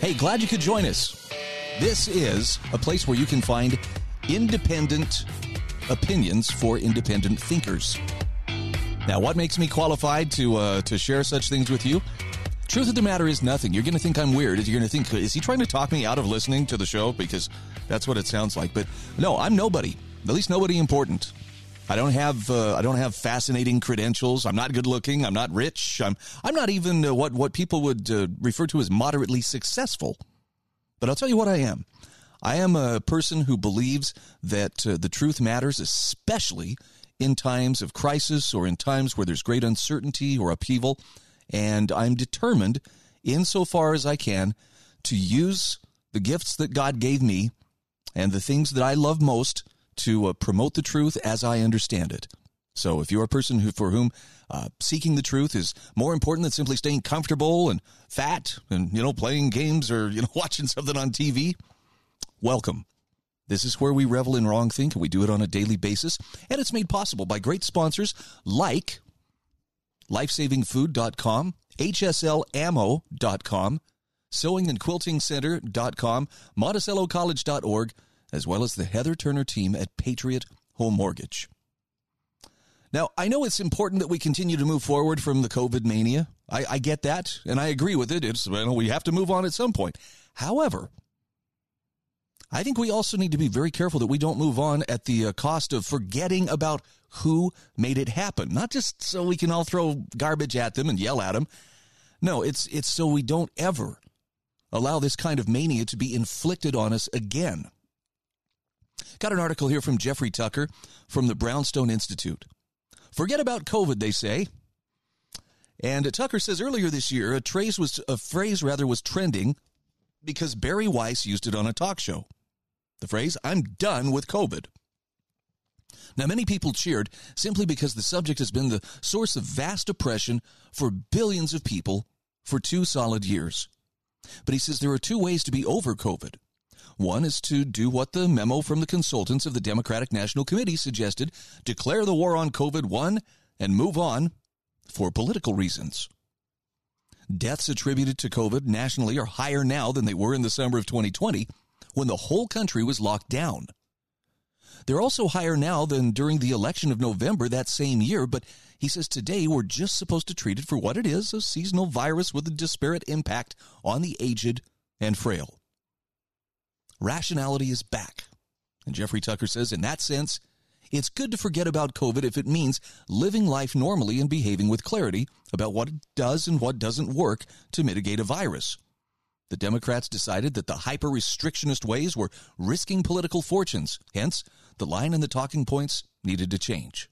Hey, glad you could join us. This is a place where you can find independent opinions for independent thinkers. Now, what makes me qualified to share such things with you? Truth of the matter is nothing. You're going to think I'm weird. You're going to think, is he trying to talk me out of listening to the show? Because that's what it sounds like. But no, I'm nobody. At least nobody important. I don't have fascinating credentials. I'm not good looking. I'm not rich. I'm not even what people would refer to as moderately successful. But I'll tell you what I am. I am a person who believes that the truth matters, especially in times of crisis or in times where there's great uncertainty or upheaval. And I'm determined, insofar as I can, to use the gifts that God gave me and the things that I love most to promote the truth as I understand it. So if you're a person for whom seeking the truth is more important than simply staying comfortable and fat and, playing games or, watching something on TV, welcome. This is where we revel in wrong think, and we do it on a daily basis. And it's made possible by great sponsors like lifesavingfood.com, hslammo.com, sewingandquiltingcenter.com, monticellocollege.org, as well as the Heather Turner team at Patriot Home Mortgage. Now, I know it's important that we continue to move forward from the COVID mania. I get that, and I agree with it. We have to move on at some point. However, I think we also need to be very careful that we don't move on at the cost of forgetting about who made it happen. Not just so we can all throw garbage at them and yell at them. No, it's so we don't ever allow this kind of mania to be inflicted on us again. Got an article here from Jeffrey Tucker from the Brownstone Institute. Forget about COVID, they say. And Tucker says earlier this year, a phrase was trending because Barry Weiss used it on a talk show. The phrase, "I'm done with COVID." Now, many people cheered simply because the subject has been the source of vast oppression for billions of people for 2 solid years. But he says there are 2 ways to be over COVID. One is to do what the memo from the consultants of the Democratic National Committee suggested, declare the war on COVID won and move on for political reasons. Deaths attributed to COVID nationally are higher now than they were in the summer of 2020 when the whole country was locked down. They're also higher now than during the election of November that same year, but he says today we're just supposed to treat it for what it is, a seasonal virus with a disparate impact on the aged and frail. Rationality is back. And Jeffrey Tucker says, in that sense, it's good to forget about COVID if it means living life normally and behaving with clarity about what does and what doesn't work to mitigate a virus. The Democrats decided that the hyper-restrictionist ways were risking political fortunes. Hence, the line and the talking points needed to change.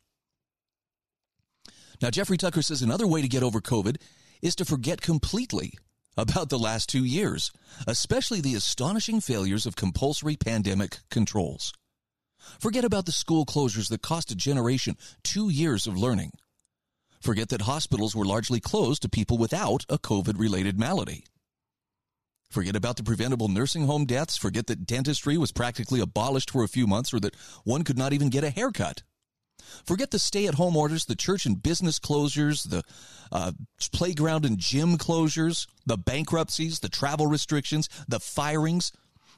Now, Jeffrey Tucker says another way to get over COVID is to forget completely about the last 2 years, especially the astonishing failures of compulsory pandemic controls. Forget about the school closures that cost a generation 2 years of learning. Forget that hospitals were largely closed to people without a COVID-related malady. Forget about the preventable nursing home deaths. Forget that dentistry was practically abolished for a few months or that one could not even get a haircut. Forget the stay-at-home orders, the church and business closures, the playground and gym closures, the bankruptcies, the travel restrictions, the firings,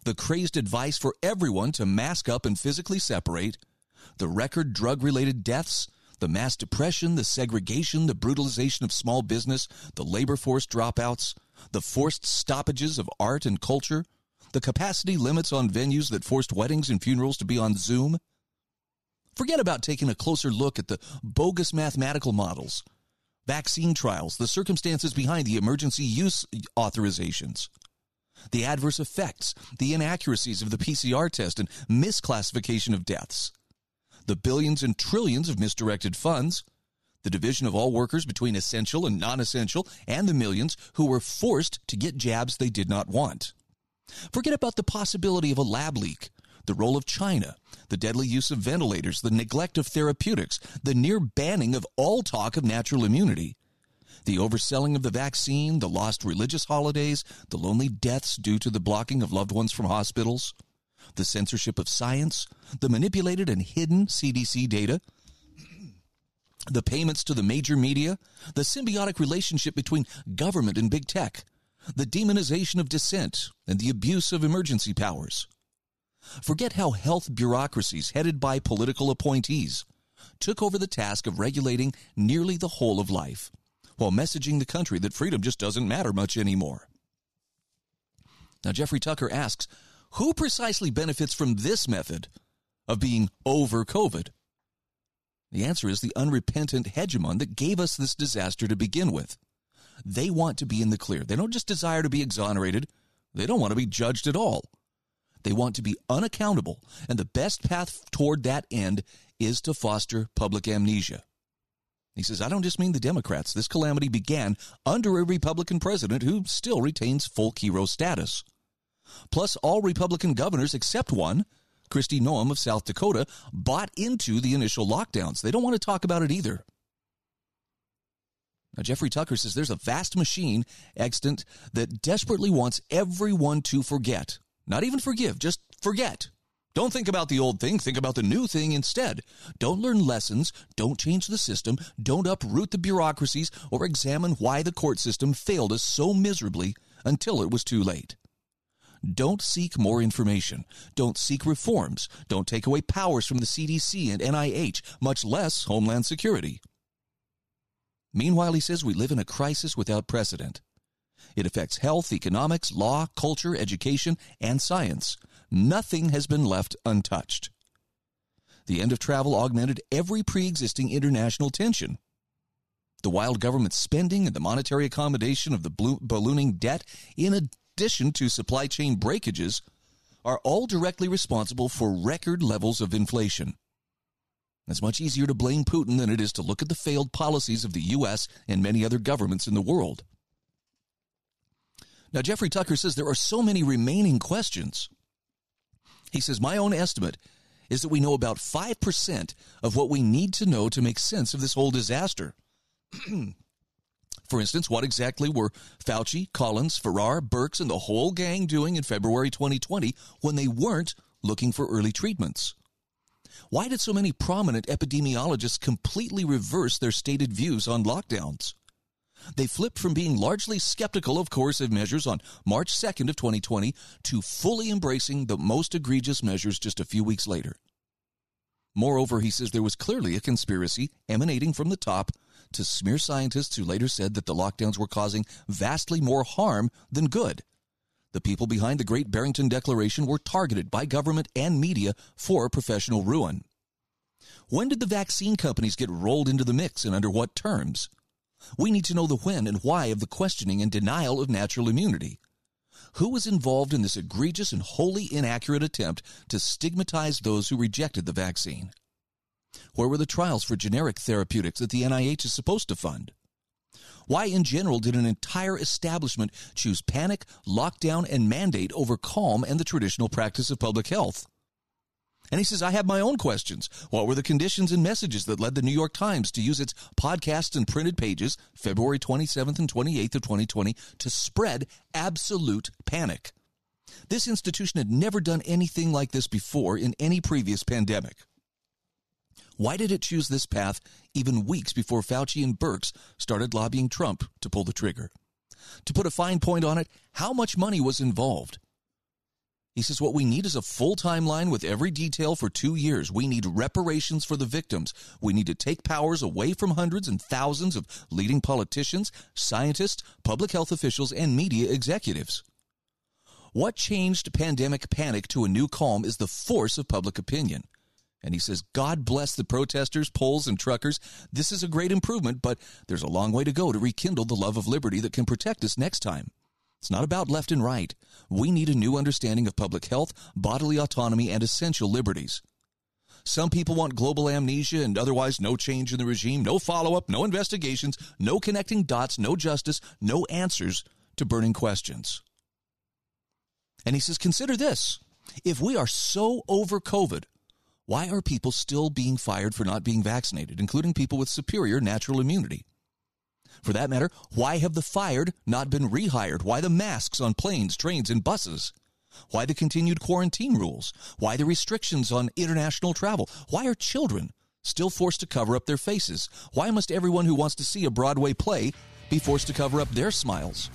the crazed advice for everyone to mask up and physically separate, the record drug-related deaths, the mass depression, the segregation, the brutalization of small business, the labor force dropouts, the forced stoppages of art and culture, the capacity limits on venues that forced weddings and funerals to be on Zoom. Forget about taking a closer look at the bogus mathematical models, vaccine trials, the circumstances behind the emergency use authorizations, the adverse effects, the inaccuracies of the PCR test and misclassification of deaths, the billions and trillions of misdirected funds, the division of all workers between essential and non-essential, and the millions who were forced to get jabs they did not want. Forget about the possibility of a lab leak, the role of China, the deadly use of ventilators, the neglect of therapeutics, the near banning of all talk of natural immunity, the overselling of the vaccine, the lost religious holidays, the lonely deaths due to the blocking of loved ones from hospitals, the censorship of science, the manipulated and hidden CDC data, the payments to the major media, the symbiotic relationship between government and big tech, the demonization of dissent, and the abuse of emergency powers. Forget how health bureaucracies headed by political appointees took over the task of regulating nearly the whole of life, while messaging the country that freedom just doesn't matter much anymore. Now, Jeffrey Tucker asks, who precisely benefits from this method of being over COVID? The answer is the unrepentant hegemon that gave us this disaster to begin with. They want to be in the clear. They don't just desire to be exonerated. They don't want to be judged at all. They want to be unaccountable, and the best path toward that end is to foster public amnesia. He says, I don't just mean the Democrats. This calamity began under a Republican president who still retains folk hero status. Plus, all Republican governors except one, Kristi Noem of South Dakota, bought into the initial lockdowns. They don't want to talk about it either. Now, Jeffrey Tucker says there's a vast machine extant that desperately wants everyone to forget. Not even forgive, just forget. Don't think about the old thing. Think about the new thing instead. Don't learn lessons. Don't change the system. Don't uproot the bureaucracies or examine why the court system failed us so miserably until it was too late. Don't seek more information. Don't seek reforms. Don't take away powers from the CDC and NIH, much less Homeland Security. Meanwhile, he says we live in a crisis without precedent. It affects health, economics, law, culture, education, and science. Nothing has been left untouched. The end of travel augmented every pre-existing international tension. The wild government spending and the monetary accommodation of the ballooning debt, in addition to supply chain breakages, are all directly responsible for record levels of inflation. It's much easier to blame Putin than it is to look at the failed policies of the U.S. and many other governments in the world. Now, Jeffrey Tucker says there are so many remaining questions. He says, my own estimate is that we know about 5% of what we need to know to make sense of this whole disaster. For instance, what exactly were Fauci, Collins, Farrar, Burks, and the whole gang doing in February 2020 when they weren't looking for early treatments? Why did so many prominent epidemiologists completely reverse their stated views on lockdowns? They flipped from being largely skeptical of coercive measures on March 2nd of 2020 to fully embracing the most egregious measures just a few weeks later. Moreover, he says there was clearly a conspiracy emanating from the top to smear scientists who later said that the lockdowns were causing vastly more harm than good. The people behind the Great Barrington Declaration were targeted by government and media for professional ruin. When did the vaccine companies get rolled into the mix and under what terms? We need to know the when and why of the questioning and denial of natural immunity. Who was involved in this egregious and wholly inaccurate attempt to stigmatize those who rejected the vaccine? Where were the trials for generic therapeutics that the NIH is supposed to fund? Why in general did an entire establishment choose panic, lockdown, and mandate over calm and the traditional practice of public health? And he says, I have my own questions. What were the conditions and messages that led the New York Times to use its podcasts and printed pages, February 27th and 28th of 2020, to spread absolute panic? This institution had never done anything like this before in any previous pandemic. Why did it choose this path even weeks before Fauci and Birx started lobbying Trump to pull the trigger? To put a fine point on it, how much money was involved? He says what we need is a full timeline with every detail for 2 years. We need reparations for the victims. We need to take powers away from hundreds and thousands of leading politicians, scientists, public health officials, and media executives. What changed pandemic panic to a new calm is the force of public opinion. And he says, God bless the protesters, polls, and truckers. This is a great improvement, but there's a long way to go to rekindle the love of liberty that can protect us next time. It's not about left and right. We need a new understanding of public health, bodily autonomy, and essential liberties. Some people want global amnesia and otherwise no change in the regime, no follow-up, no investigations, no connecting dots, no justice, no answers to burning questions. And he says, consider this. If we are so over COVID, why are people still being fired for not being vaccinated, including people with superior natural immunity? For that matter, why have the fired not been rehired? Why the masks on planes, trains, and buses? Why the continued quarantine rules? Why the restrictions on international travel? Why are children still forced to cover up their faces? Why must everyone who wants to see a Broadway play be forced to cover up their smiles?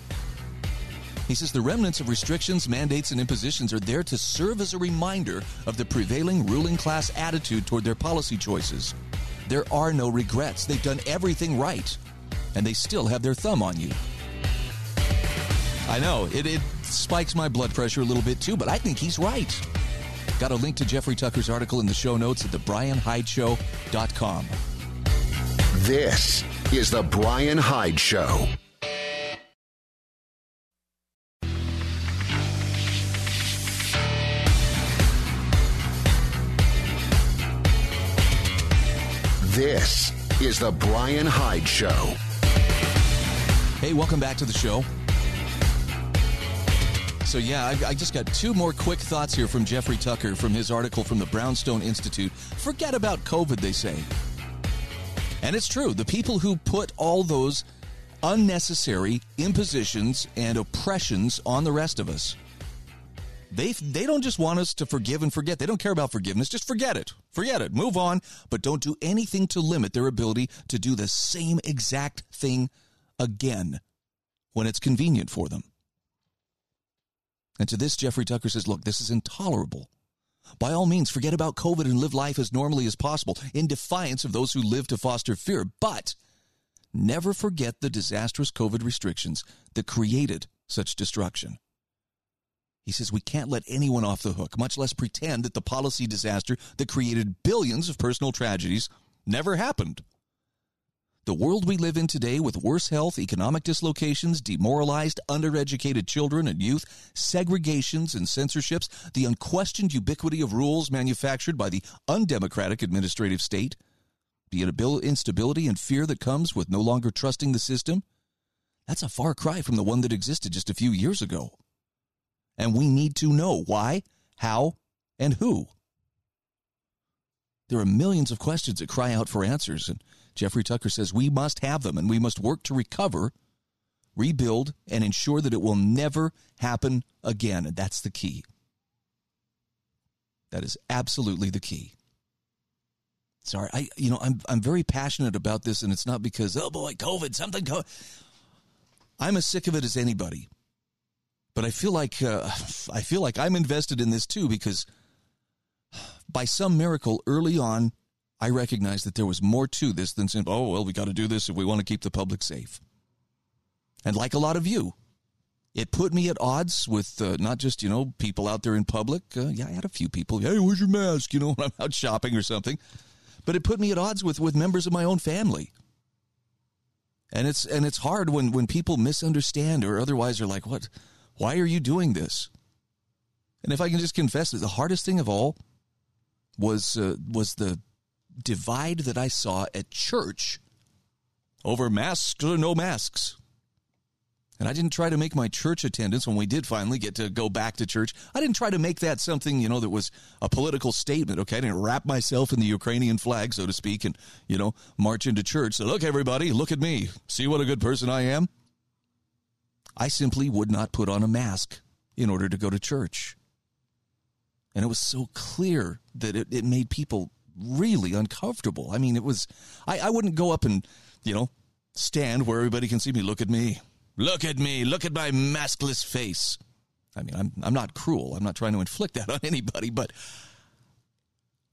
He says the remnants of restrictions, mandates, and impositions are there to serve as a reminder of the prevailing ruling class attitude toward their policy choices. There are no regrets. They've done everything right, and they still have their thumb on you. I know, it spikes my blood pressure a little bit too, but I think he's right. Got a link to Jeffrey Tucker's article in the show notes at thebrianhydeshow.com. This is The Brian Hyde Show. This is The Brian Hyde Show. Hey, welcome back to the show. So, yeah, I just got two more quick thoughts here from Jeffrey Tucker from his article from the Brownstone Institute. Forget about COVID, they say. And it's true. The people who put all those unnecessary impositions and oppressions on the rest of us, they don't just want us to forgive and forget. They don't care about forgiveness. Just forget it. Forget it. Move on. But don't do anything to limit their ability to do the same exact thing again when it's convenient for them. And to this, Jeffrey Tucker says, look, this is intolerable. By all means, forget about COVID and live life as normally as possible in defiance of those who live to foster fear. But never forget the disastrous COVID restrictions that created such destruction. He says we can't let anyone off the hook, much less pretend that the policy disaster that created billions of personal tragedies never happened. The world we live in today, with worse health, economic dislocations, demoralized, undereducated children and youth, segregations and censorships, the unquestioned ubiquity of rules manufactured by the undemocratic administrative state, the instability and fear that comes with no longer trusting the system, that's a far cry from the one that existed just a few years ago. And we need to know why, how, and who. There are millions of questions that cry out for answers, and Jeffrey Tucker says we must have them, and we must work to recover, rebuild, and ensure that it will never happen again. And that's the key. That is absolutely the key. Sorry, I'm very passionate about this, and it's not because, oh boy, COVID, something COVID. I'm as sick of it as anybody, but I feel like I'm invested in this too, because by some miracle early on, I recognized that there was more to this than simply, oh, well, we got to do this if we want to keep the public safe. And like a lot of you, it put me at odds with not just, people out there in public. I had a few people, hey, where's your mask, when I'm out shopping or something. But it put me at odds with members of my own family. And it's hard when people misunderstand or otherwise are like, what? Why are you doing this? And if I can just confess that the hardest thing of all was the divide that I saw at church over masks or no masks. And I didn't try to make my church attendance, when we did finally get to go back to church, I didn't try to make that something, that was a political statement, okay? I didn't wrap myself in the Ukrainian flag, so to speak, and, march into church. So, look, everybody, look at me. See what a good person I am? I simply would not put on a mask in order to go to church. And it was so clear that it made people really uncomfortable. I mean, it was, I wouldn't go up and, stand where everybody can see me. Look at me. Look at me. Look at my maskless face. I mean, I'm not cruel. I'm not trying to inflict that on anybody, but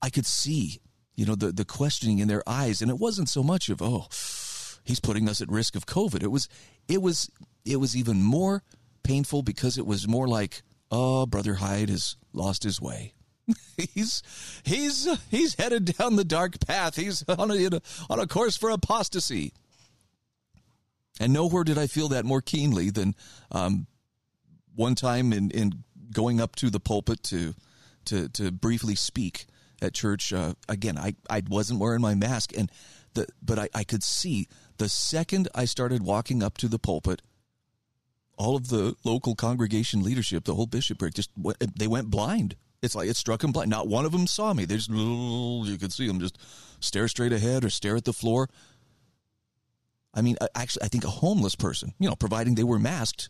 I could see, the questioning in their eyes. And it wasn't so much of, oh, he's putting us at risk of COVID. It was even more painful because it was more like, oh, Brother Hyde has lost his way. He's headed down the dark path. He's on a course for apostasy. And nowhere did I feel that more keenly than one time in going up to the pulpit to briefly speak at church. Again, I wasn't wearing my mask, but I could see the second I started walking up to the pulpit, all of the local congregation leadership, the whole bishopric, they went blind. It's like it struck them blind. Not one of them saw me. They just, you could see them just stare straight ahead or stare at the floor. I mean, actually, I think a homeless person, you know, providing they were masked,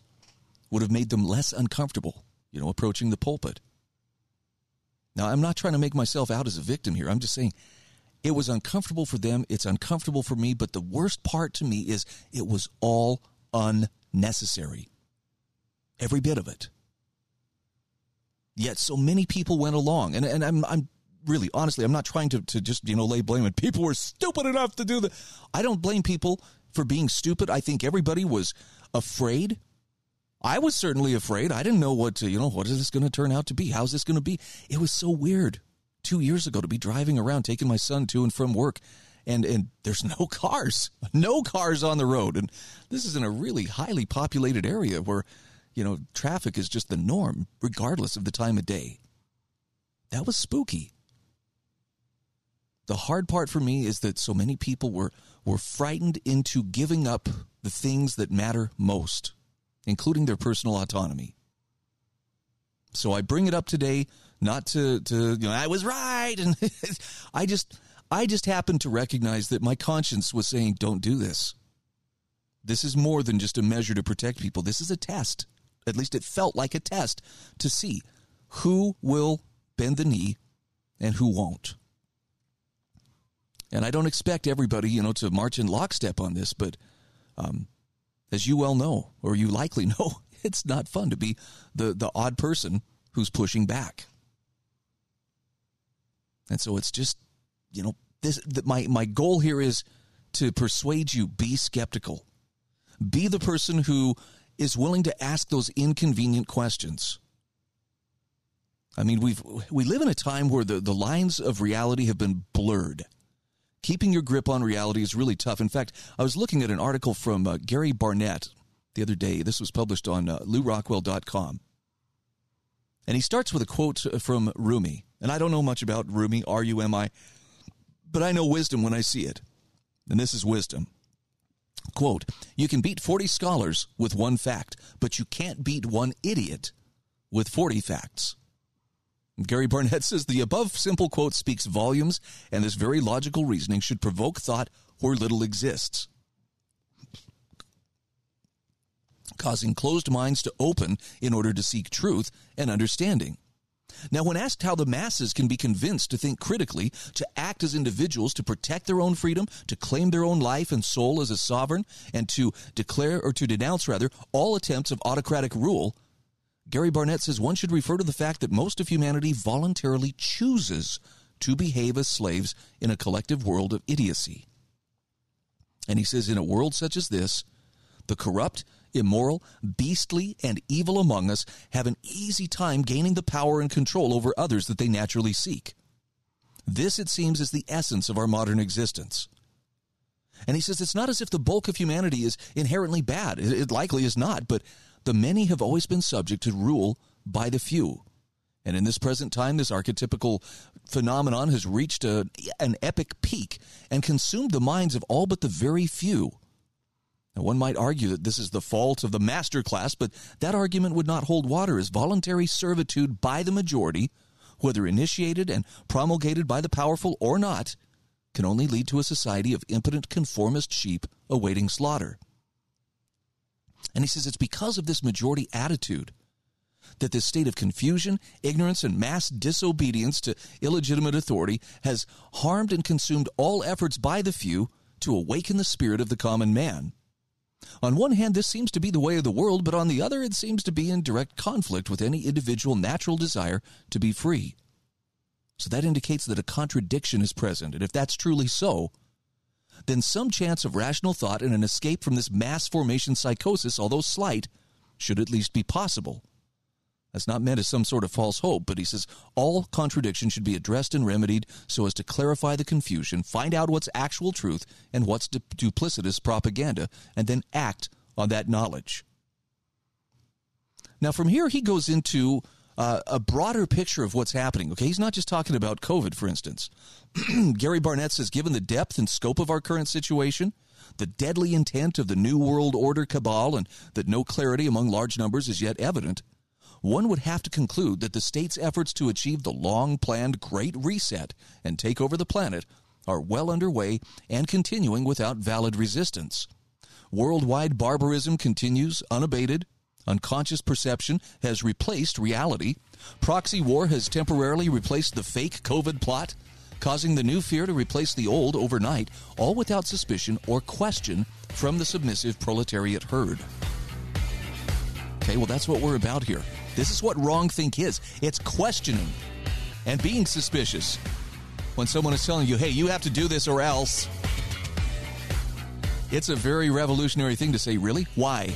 would have made them less uncomfortable, you know, approaching the pulpit. Now, I'm not trying to make myself out as a victim here. I'm just saying it was uncomfortable for them. It's uncomfortable for me. But the worst part to me is it was all unnecessary. Every bit of it. Yet so many people went along. And I'm really, honestly, I'm not trying to just, you know, lay blame. And people were stupid enough to do that. I don't blame people for being stupid. I think everybody was afraid. I was certainly afraid. I didn't know what is this going to turn out to be? How's this going to be? It was so weird 2 years ago to be driving around, taking my son to and from work, and there's no cars on the road. And this is in a really highly populated area where, you know, traffic is just the norm, regardless of the time of day. That was spooky. The hard part for me is that so many people were frightened into giving up the things that matter most, including their personal autonomy. So I bring it up today, not to you know, I was right. And I just happened to recognize that my conscience was saying, don't do this. This is more than just a measure to protect people. This is a test. At least it felt like a test to see who will bend the knee and who won't. And I don't expect everybody, you know, to march in lockstep on this, but as you well know, or you likely know, it's not fun to be the odd person who's pushing back. And so it's just, you know, my goal here is to persuade you, be skeptical. Be the person who is willing to ask those inconvenient questions. I mean, we live in a time where the lines of reality have been blurred. Keeping your grip on reality is really tough. In fact, I was looking at an article from Gary Barnett the other day. This was published on lewrockwell.com. And he starts with a quote from Rumi. And I don't know much about Rumi, R-U-M-I, but I know wisdom when I see it. And this is wisdom. Quote, "You can beat 40 scholars with one fact, but you can't beat one idiot with 40 facts." Gary Barnett says, "The above simple quote speaks volumes, and this very logical reasoning should provoke thought where little exists, causing closed minds to open in order to seek truth and understanding. Now, when asked how the masses can be convinced to think critically, to act as individuals, to protect their own freedom, to claim their own life and soul as a sovereign, and to declare or to denounce, rather, all attempts of autocratic rule," Gary Barnett says, "one should refer to the fact that most of humanity voluntarily chooses to behave as slaves in a collective world of idiocy." And he says, "In a world such as this, the corrupt, immoral, beastly, and evil among us have an easy time gaining the power and control over others that they naturally seek. This, it seems, is the essence of our modern existence." And he says, "It's not as if the bulk of humanity is inherently bad. It likely is not, but the many have always been subject to rule by the few. And in this present time, this archetypical phenomenon has reached an epic peak and consumed the minds of all but the very few. Now, one might argue that this is the fault of the master class, but that argument would not hold water, as voluntary servitude by the majority, whether initiated and promulgated by the powerful or not, can only lead to a society of impotent conformist sheep awaiting slaughter." And he says it's because of this majority attitude that this state of confusion, ignorance, and mass disobedience to illegitimate authority has harmed and consumed all efforts by the few to awaken the spirit of the common man. On one hand, this seems to be the way of the world, but on the other, it seems to be in direct conflict with any individual natural desire to be free. So that indicates that a contradiction is present, and if that's truly so, then some chance of rational thought and an escape from this mass formation psychosis, although slight, should at least be possible. That's not meant as some sort of false hope, but he says all contradiction should be addressed and remedied so as to clarify the confusion, find out what's actual truth and what's duplicitous propaganda, and then act on that knowledge. Now, from here, he goes into a broader picture of what's happening. Okay, he's not just talking about COVID, for instance. Gary Barnett says, "Given the depth and scope of our current situation, the deadly intent of the New World Order cabal and that no clarity among large numbers is yet evident, one would have to conclude that the state's efforts to achieve the long-planned Great Reset and take over the planet are well underway and continuing without valid resistance. Worldwide barbarism continues unabated. Unconscious perception has replaced reality. Proxy war has temporarily replaced the fake COVID plot, causing the new fear to replace the old overnight, all without suspicion or question from the submissive proletariat herd. Okay, well, that's what we're about here. This is what wrong think is. It's questioning and being suspicious when someone is telling you, hey, you have to do this or else. It's a very revolutionary thing to say, really? Why?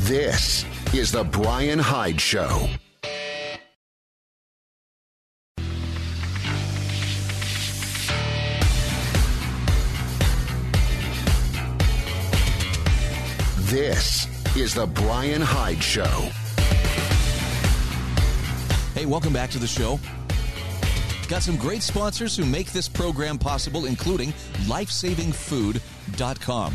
This is the Brian Hyde Show. This is the Brian Hyde Show. Hey, welcome back to the show. Got some great sponsors who make this program possible, including lifesavingfood.com.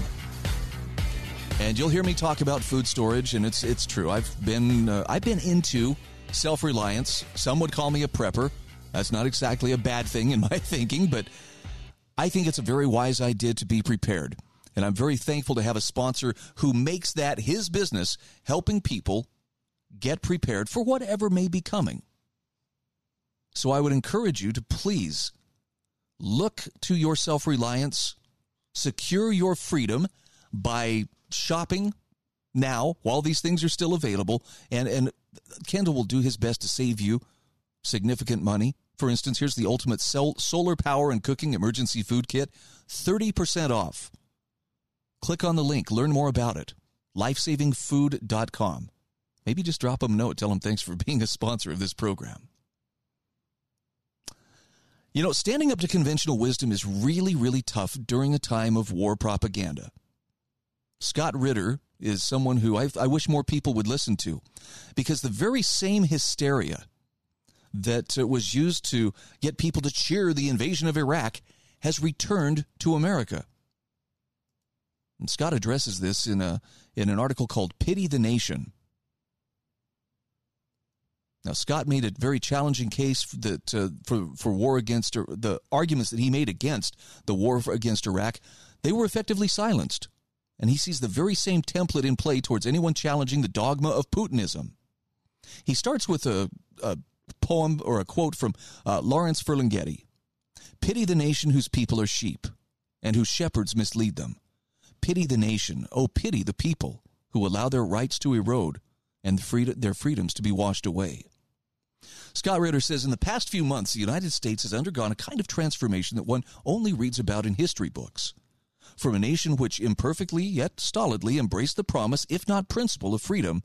And you'll hear me talk about food storage, and it's true. I've been into self-reliance. Some would call me a prepper. That's not exactly a bad thing in my thinking, but I think it's a very wise idea to be prepared. And I'm very thankful to have a sponsor who makes that his business, helping people get prepared for whatever may be coming. So I would encourage you to please look to your self-reliance, secure your freedom by shopping now while these things are still available, and Kendall will do his best to save you significant money. For instance, here's the ultimate solar power and cooking emergency food kit, 30% off. Click on the link, learn more about it, lifesavingfood.com. Maybe just drop them a note, tell them thanks for being a sponsor of this program. You know, standing up to conventional wisdom is really, really tough during a time of war propaganda. Scott Ritter is someone who I wish more people would listen to, because the very same hysteria that was used to get people to cheer the invasion of Iraq has returned to America. And Scott addresses this in an article called Pity the Nation. Now, Scott made a very challenging case that for war against, or the arguments that he made against the war against Iraq, they were effectively silenced. And he sees the very same template in play towards anyone challenging the dogma of Putinism. He starts with a poem or a quote from Lawrence Ferlinghetti. Pity the nation whose people are sheep and whose shepherds mislead them. Pity the nation, oh pity the people who allow their rights to erode and their freedoms to be washed away. Scott Ritter says, in the past few months, the United States has undergone a kind of transformation that one only reads about in history books. From a nation which imperfectly yet stolidly embraced the promise, if not principle, of freedom,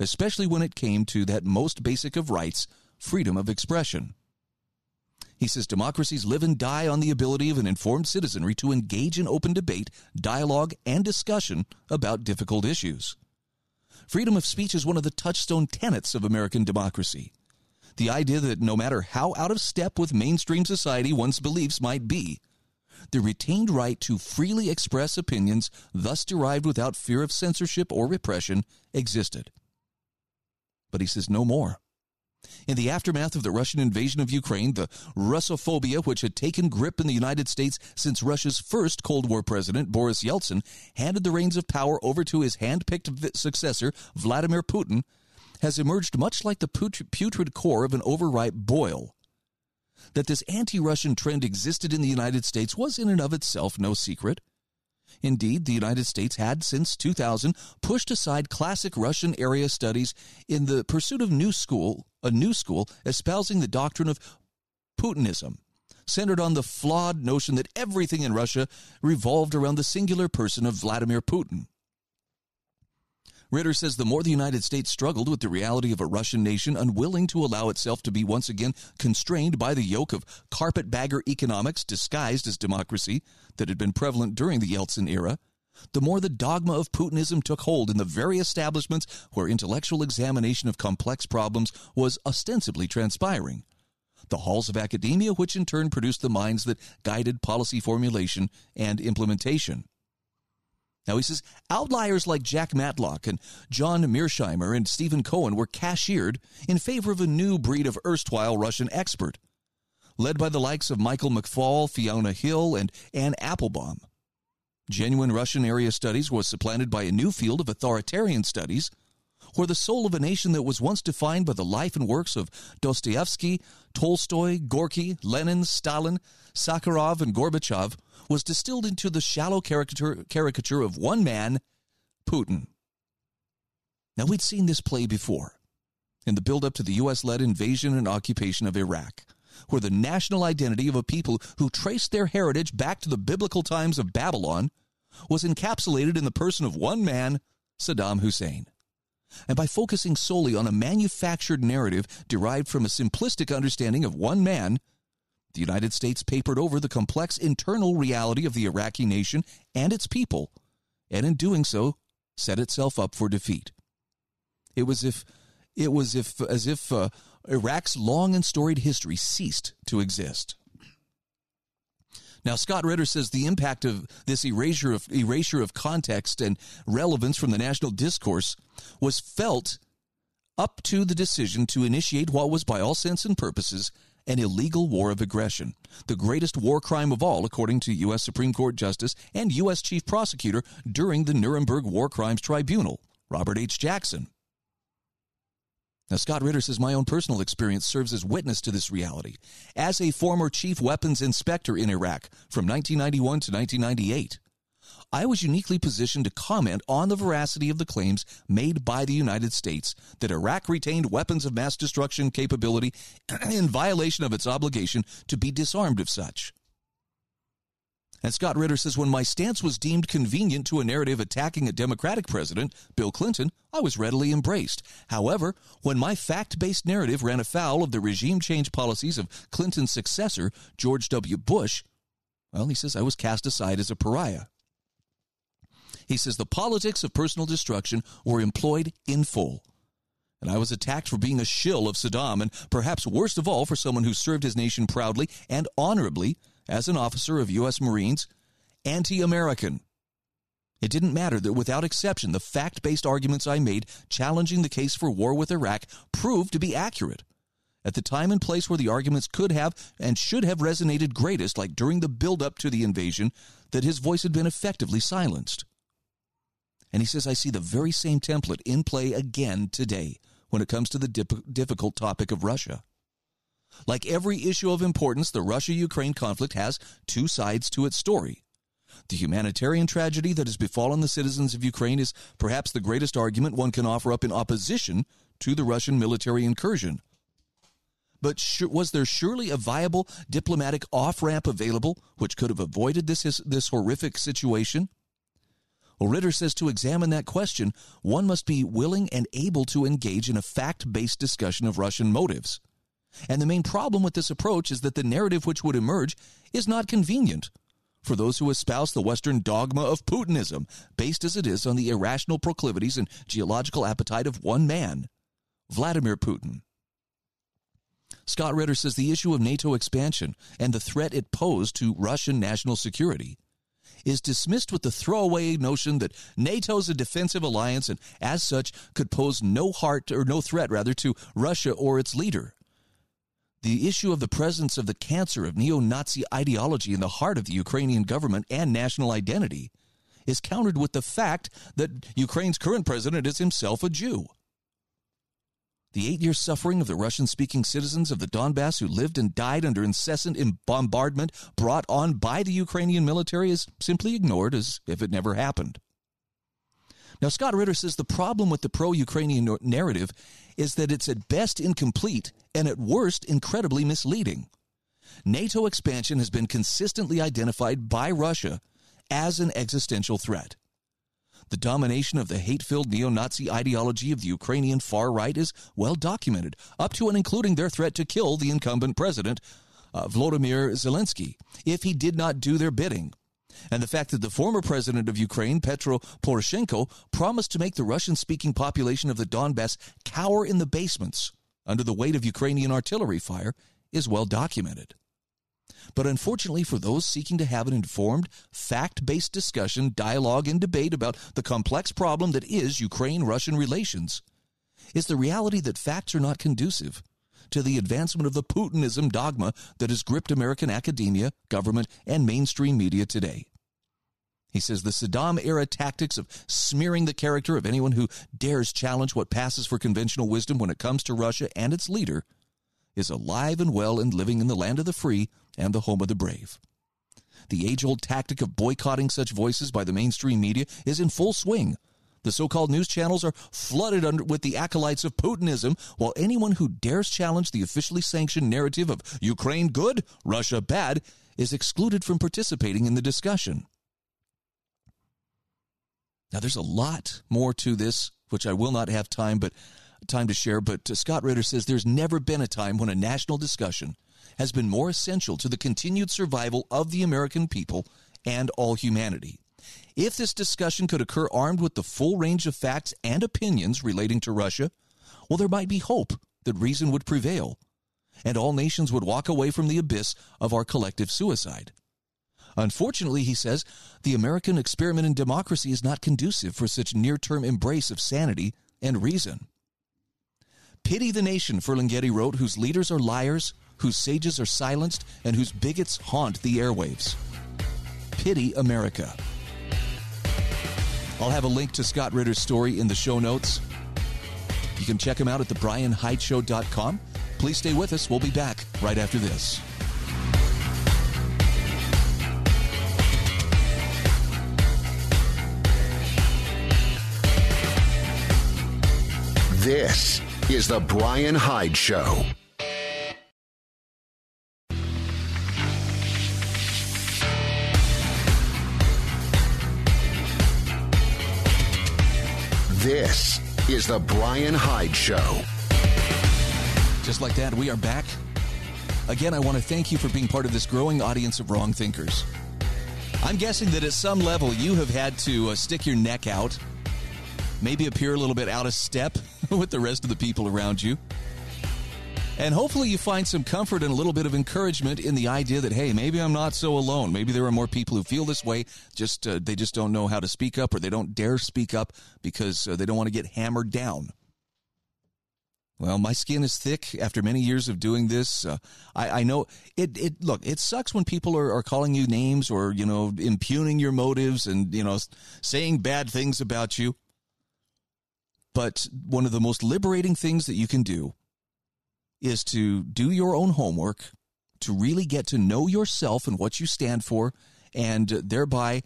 especially when it came to that most basic of rights, freedom of expression. He says democracies live and die on the ability of an informed citizenry to engage in open debate, dialogue, and discussion about difficult issues. Freedom of speech is one of the touchstone tenets of American democracy. The idea that no matter how out of step with mainstream society one's beliefs might be, the retained right to freely express opinions thus derived without fear of censorship or repression existed. But he says no more. In the aftermath of the Russian invasion of Ukraine, the Russophobia, which had taken grip in the United States since Russia's first Cold War president, Boris Yeltsin, handed the reins of power over to his hand-picked successor, Vladimir Putin, has emerged much like the putrid core of an overripe boil. That this anti-Russian trend existed in the United States was in and of itself no secret. Indeed, the United States had, since 2000, pushed aside classic Russian area studies in the pursuit of a new school espousing the doctrine of Putinism, centered on the flawed notion that everything in Russia revolved around the singular person of Vladimir Putin. Ritter says the more the United States struggled with the reality of a Russian nation unwilling to allow itself to be once again constrained by the yoke of carpetbagger economics disguised as democracy that had been prevalent during the Yeltsin era, the more the dogma of Putinism took hold in the very establishments where intellectual examination of complex problems was ostensibly transpiring. the halls of academia, which in turn produced the minds that guided policy formulation and implementation. Now, he says, outliers like Jack Matlock and John Mearsheimer and Stephen Cohen were cashiered in favor of a new breed of erstwhile Russian expert, led by the likes of Michael McFaul, Fiona Hill, and Ann Applebaum. Genuine Russian area studies was supplanted by a new field of authoritarian studies, where the soul of a nation that was once defined by the life and works of Dostoevsky, Tolstoy, Gorky, Lenin, Stalin, Sakharov, and Gorbachev was distilled into the shallow caricature of one man, Putin. Now, we'd seen this play before, in the build-up to the U.S.-led invasion and occupation of Iraq, where the national identity of a people who traced their heritage back to the biblical times of Babylon was encapsulated in the person of one man, Saddam Hussein. And by focusing solely on a manufactured narrative derived from a simplistic understanding of one man, the United States papered over the complex internal reality of the Iraqi nation and its people, and in doing so, set itself up for defeat. It was as if Iraq's long and storied history ceased to exist. Now, Scott Ritter says the impact of this erasure of context and relevance from the national discourse was felt up to the decision to initiate what was, by all sense and purposes, an illegal war of aggression, the greatest war crime of all, according to U.S. Supreme Court Justice and U.S. Chief Prosecutor during the Nuremberg War Crimes Tribunal, Robert H. Jackson. Now, Scott Ritter says my own personal experience serves as witness to this reality. As a former chief weapons inspector in Iraq from 1991 to 1998, I was uniquely positioned to comment on the veracity of the claims made by the United States that Iraq retained weapons of mass destruction capability in violation of its obligation to be disarmed of such. And Scott Ritter says, when my stance was deemed convenient to a narrative attacking a Democratic president, Bill Clinton, I was readily embraced. However, when my fact-based narrative ran afoul of the regime change policies of Clinton's successor, George W. Bush, well, he says, I was cast aside as a pariah. He says, the politics of personal destruction were employed in full. And I was attacked for being a shill of Saddam, and perhaps worst of all for someone who served his nation proudly and honorably as an officer of U.S. Marines, anti-American. It didn't matter that without exception, the fact-based arguments I made challenging the case for war with Iraq proved to be accurate. At the time and place where the arguments could have and should have resonated greatest, like during the build-up to the invasion, that his voice had been effectively silenced. And he says, I see the very same template in play again today when it comes to the difficult topic of Russia. Like every issue of importance, the Russia-Ukraine conflict has two sides to its story. The humanitarian tragedy that has befallen the citizens of Ukraine is perhaps the greatest argument one can offer up in opposition to the Russian military incursion. But was there surely a viable diplomatic off-ramp available which could have avoided this horrific situation? Well, Ritter says to examine that question, one must be willing and able to engage in a fact-based discussion of Russian motives. And the main problem with this approach is that the narrative which would emerge is not convenient for those who espouse the Western dogma of Putinism, based as it is on the irrational proclivities and geological appetite of one man, Vladimir Putin. Scott Ritter says the issue of NATO expansion and the threat it posed to Russian national security is dismissed with the throwaway notion that NATO's a defensive alliance and, as such, could pose no threat to Russia or its leader. The issue of the presence of the cancer of neo-Nazi ideology in the heart of the Ukrainian government and national identity is countered with the fact that Ukraine's current president is himself a Jew. The 8-year suffering of the Russian-speaking citizens of the Donbass who lived and died under incessant bombardment brought on by the Ukrainian military is simply ignored as if it never happened. Now, Scott Ritter says the problem with the pro-Ukrainian narrative is that it's at best incomplete and at worst incredibly misleading. NATO expansion has been consistently identified by Russia as an existential threat. The domination of the hate-filled neo-Nazi ideology of the Ukrainian far right is well documented, up to and including their threat to kill the incumbent president, Volodymyr Zelensky, if he did not do their bidding. And the fact that the former president of Ukraine, Petro Poroshenko, promised to make the Russian-speaking population of the Donbass cower in the basements under the weight of Ukrainian artillery fire is well documented. But unfortunately for those seeking to have an informed, fact-based discussion, dialogue, and debate about the complex problem that is Ukraine-Russian relations, is the reality that facts are not conducive to the advancement of the Putinism dogma that has gripped American academia, government, and mainstream media today. He says the Saddam-era tactics of smearing the character of anyone who dares challenge what passes for conventional wisdom when it comes to Russia and its leader is alive and well and living in the land of the free and the home of the brave. The age-old tactic of boycotting such voices by the mainstream media is in full swing. The so-called news channels are flooded with the acolytes of Putinism, while anyone who dares challenge the officially sanctioned narrative of Ukraine good, Russia bad, is excluded from participating in the discussion. Now, there's a lot more to this, which I will not have time to share, but Scott Ritter says there's never been a time when a national discussion has been more essential to the continued survival of the American people and all humanity. If this discussion could occur armed with the full range of facts and opinions relating to Russia, well, there might be hope that reason would prevail, and all nations would walk away from the abyss of our collective suicide. Unfortunately, he says, the American experiment in democracy is not conducive for such near-term embrace of sanity and reason. Pity the nation, Ferlinghetti wrote, whose leaders are liars, whose sages are silenced, and whose bigots haunt the airwaves. Pity America. I'll have a link to Scott Ritter's story in the show notes. You can check him out at thebrianhydeshow.com. Please stay with us. We'll be back right after this. This is The Brian Hyde Show. This is The Brian Hyde Show. Just like that, we are back. Again, I want to thank you for being part of this growing audience of wrong thinkers. I'm guessing that at some level you have had to stick your neck out, maybe appear a little bit out of step with the rest of the people around you. And hopefully you find some comfort and a little bit of encouragement in the idea that, hey, maybe I'm not so alone. Maybe there are more people who feel this way. They just don't know how to speak up, or they don't dare speak up because they don't want to get hammered down. Well, my skin is thick after many years of doing this. I know it. Look, it sucks when people are calling you names or, you know, impugning your motives and, you know, saying bad things about you. But one of the most liberating things that you can do is to do your own homework, to really get to know yourself and what you stand for, and thereby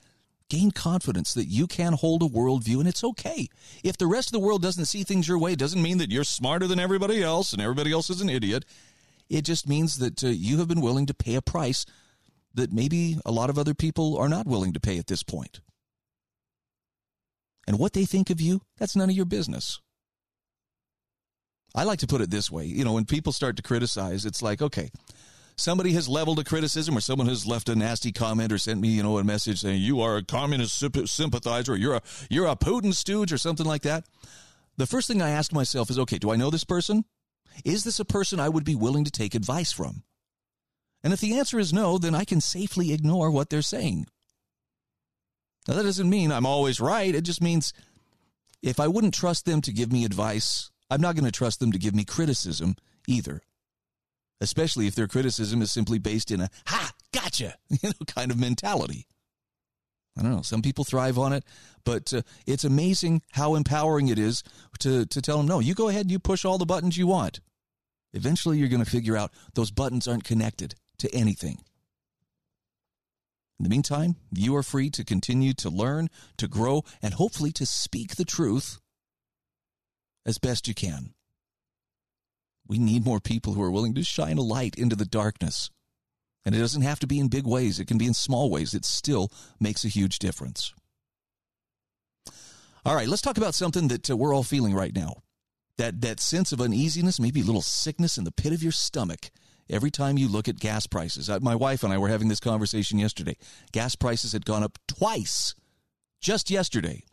gain confidence that you can hold a worldview. And it's okay. If the rest of the world doesn't see things your way, it doesn't mean that you're smarter than everybody else and everybody else is an idiot. It just means that you have been willing to pay a price that maybe a lot of other people are not willing to pay at this point. And what they think of you, that's none of your business. I like to put it this way. You know, when people start to criticize, it's like, okay, somebody has leveled a criticism, or someone has left a nasty comment or sent me, you know, a message saying you are a communist sympathizer, or you're a Putin stooge or something like that. The first thing I ask myself is, okay, do I know this person? Is this a person I would be willing to take advice from? And if the answer is no, then I can safely ignore what they're saying. Now, that doesn't mean I'm always right. It just means if I wouldn't trust them to give me advice, I'm not going to trust them to give me criticism either, especially if their criticism is simply based in a, ha, gotcha, you know, kind of mentality. I don't know. Some people thrive on it, but it's amazing how empowering it is to tell them, no, you go ahead and you push all the buttons you want. Eventually, you're going to figure out those buttons aren't connected to anything. In the meantime, you are free to continue to learn, to grow, and hopefully to speak the truth as best you can. We need more people who are willing to shine a light into the darkness. And it doesn't have to be in big ways. It can be in small ways. It still makes a huge difference. All right, let's talk about something that we're all feeling right now. That sense of uneasiness, maybe a little sickness in the pit of your stomach. Every time you look at gas prices, my wife and I were having this conversation yesterday. Gas prices had gone up twice just yesterday,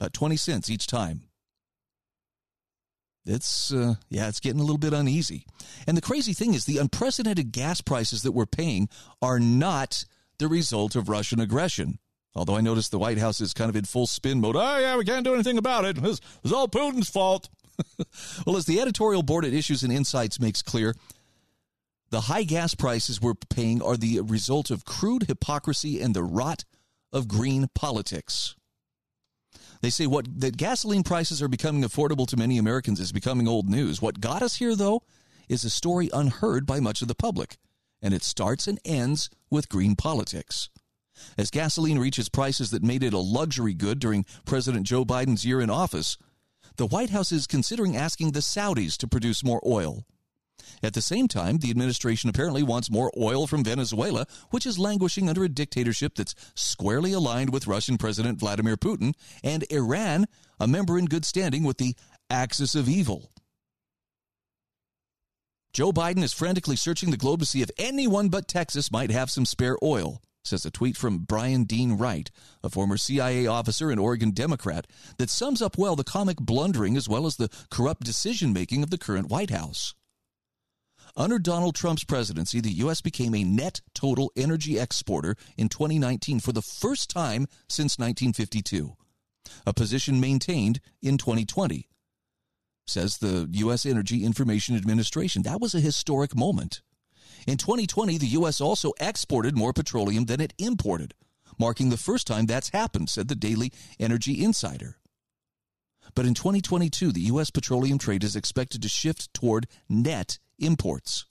about 20 cents each time. It's getting a little bit uneasy. And the crazy thing is the unprecedented gas prices that we're paying are not the result of Russian aggression. Although I noticed the White House is kind of in full spin mode. Oh, yeah, we can't do anything about it. It's all Putin's fault. Well, as the editorial board at Issues and Insights makes clear, the high gas prices we're paying are the result of crude hypocrisy and the rot of green politics. They say that gasoline prices are becoming affordable to many Americans is becoming old news. What got us here, though, is a story unheard by much of the public, and it starts and ends with green politics. As gasoline reaches prices that made it a luxury good during President Joe Biden's year in office, the White House is considering asking the Saudis to produce more oil. At the same time, the administration apparently wants more oil from Venezuela, which is languishing under a dictatorship that's squarely aligned with Russian President Vladimir Putin, and Iran, a member in good standing with the Axis of Evil. Joe Biden is frantically searching the globe to see if anyone but Texas might have some spare oil, says a tweet from Brian Dean Wright, a former CIA officer and Oregon Democrat, that sums up well the comic blundering as well as the corrupt decision-making of the current White House. Under Donald Trump's presidency, the U.S. became a net total energy exporter in 2019 for the first time since 1952, a position maintained in 2020, says the U.S. Energy Information Administration. That was a historic moment. In 2020, the U.S. also exported more petroleum than it imported, marking the first time that's happened, said the Daily Energy Insider. But in 2022, the U.S. petroleum trade is expected to shift toward net imports.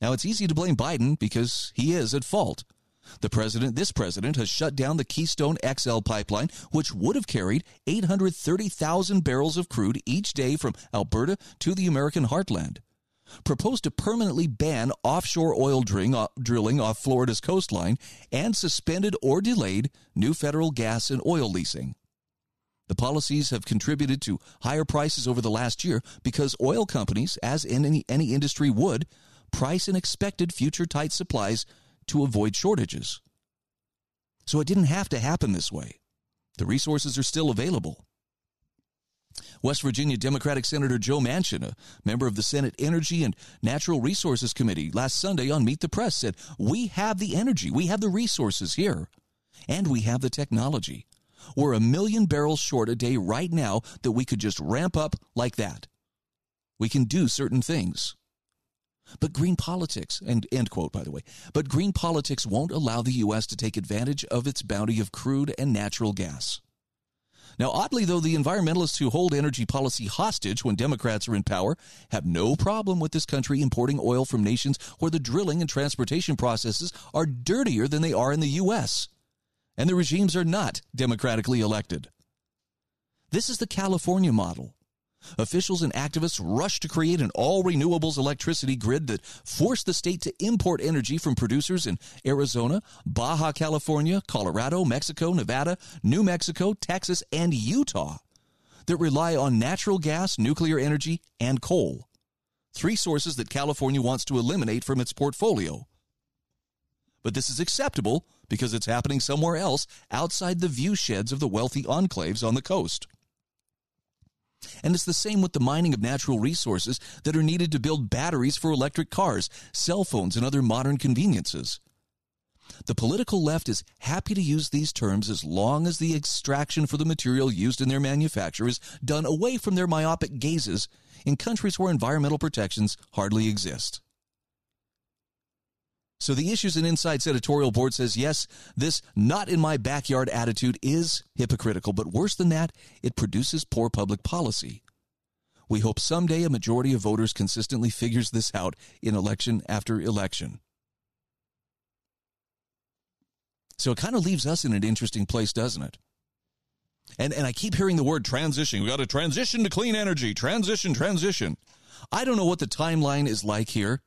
Now, it's easy to blame Biden because he is at fault. This president has shut down the Keystone XL pipeline, which would have carried 830,000 barrels of crude each day from Alberta to the American heartland, proposed to permanently ban offshore oil drilling off Florida's coastline, and suspended or delayed new federal gas and oil leasing. The policies have contributed to higher prices over the last year because oil companies, as in any industry would, price in expected future tight supplies to avoid shortages. So it didn't have to happen this way. The resources are still available. West Virginia Democratic Senator Joe Manchin, a member of the Senate Energy and Natural Resources Committee, last Sunday on Meet the Press said, "We have the energy, we have the resources here, and we have the technology. We're 1 million barrels short a day right now that we could just ramp up like that. We can do certain things." But green politics, and end quote, by the way, but green politics won't allow the U.S. to take advantage of its bounty of crude and natural gas. Now, oddly, though, the environmentalists who hold energy policy hostage when Democrats are in power have no problem with this country importing oil from nations where the drilling and transportation processes are dirtier than they are in the U.S., and the regimes are not democratically elected. This is the California model. Officials and activists rushed to create an all-renewables electricity grid that forced the state to import energy from producers in Arizona, Baja California, Colorado, Mexico, Nevada, New Mexico, Texas, and Utah that rely on natural gas, nuclear energy, and coal, three sources that California wants to eliminate from its portfolio. But this is acceptable because it's happening somewhere else outside the view sheds of the wealthy enclaves on the coast. And it's the same with the mining of natural resources that are needed to build batteries for electric cars, cell phones, and other modern conveniences. The political left is happy to use these terms as long as the extraction for the material used in their manufacture is done away from their myopic gazes in countries where environmental protections hardly exist. So the Issues and Insights editorial board says, yes, this not-in-my-backyard attitude is hypocritical, but worse than that, it produces poor public policy. We hope someday a majority of voters consistently figures this out in election after election. So it kind of leaves us in an interesting place, doesn't it? And I keep hearing the word transition. We've got to transition to clean energy. Transition. I don't know what the timeline is like here.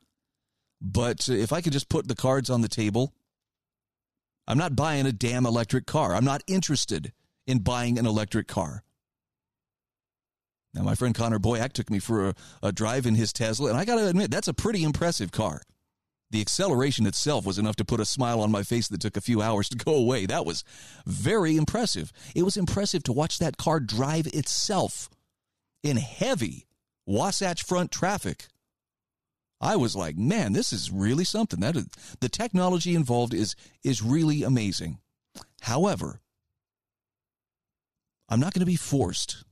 But if I could just put the cards on the table, I'm not buying a damn electric car. I'm not interested in buying an electric car. Now, my friend Connor Boyack took me for a drive in his Tesla, and I got to admit, that's a pretty impressive car. The acceleration itself was enough to put a smile on my face that took a few hours to go away. That was very impressive. It was impressive to watch that car drive itself in heavy Wasatch Front traffic. I was like, man, this is really something. That is, the technology involved is really amazing. However, I'm not going to be forced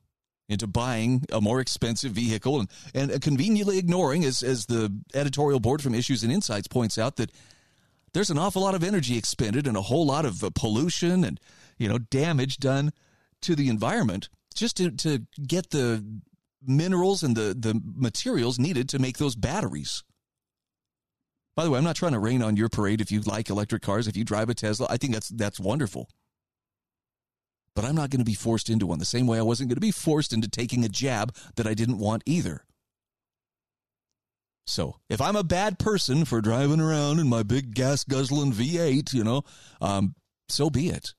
into buying a more expensive vehicle and conveniently ignoring, as the editorial board from Issues and Insights points out, that there's an awful lot of energy expended and a whole lot of pollution and, you know, damage done to the environment just to get the minerals and the materials needed to make those batteries. By the way, I'm not trying to rain on your parade if you like electric cars, if you drive a Tesla. I think that's wonderful. But I'm not going to be forced into one, the same way I wasn't going to be forced into taking a jab that I didn't want either. So if I'm a bad person for driving around in my big gas-guzzling V8, you know, so be it.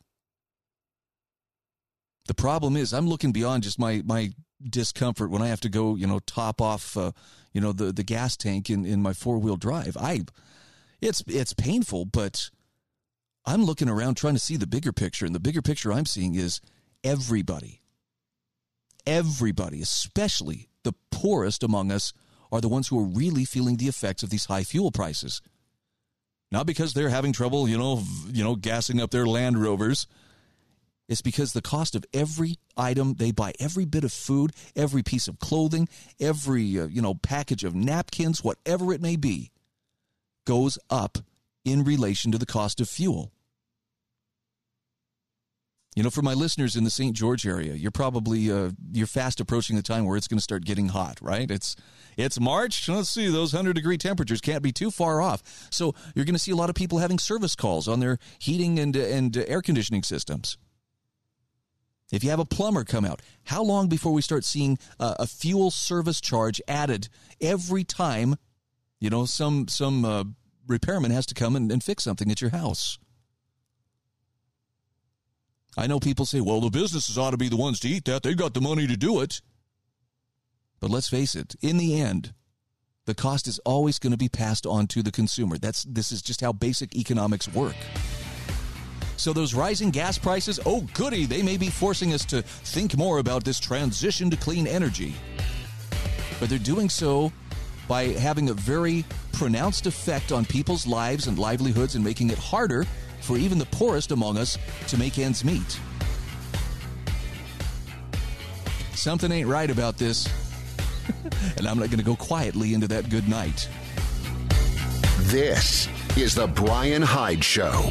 The problem is I'm looking beyond just my discomfort when I have to go, you know, top off, you know, the gas tank in my four-wheel drive. It's painful, but I'm looking around trying to see the bigger picture, and the bigger picture I'm seeing is everybody, especially the poorest among us, are the ones who are really feeling the effects of these high fuel prices. Not because they're having trouble, you know, gassing up their Land Rovers. It's because the cost of every item they buy, every bit of food, every piece of clothing, every, you know, package of napkins, whatever it may be, goes up in relation to the cost of fuel. You know, for my listeners in the St. George area, you're probably you're fast approaching the time where it's going to start getting hot, right? It's March. Let's see, those 100-degree temperatures can't be too far off. So you're going to see a lot of people having service calls on their heating and air conditioning systems. If you have a plumber come out, how long before we start seeing a fuel service charge added every time, you know, some repairman has to come and fix something at your house? I know people say, well, the businesses ought to be the ones to eat that. They've got the money to do it. But let's face it, in the end, the cost is always going to be passed on to the consumer. This is just how basic economics work. So those rising gas prices, oh, goody, they may be forcing us to think more about this transition to clean energy. But they're doing so by having a very pronounced effect on people's lives and livelihoods and making it harder for even the poorest among us to make ends meet. Something ain't right about this, and I'm not going to go quietly into that good night. This is the Brian Hyde Show.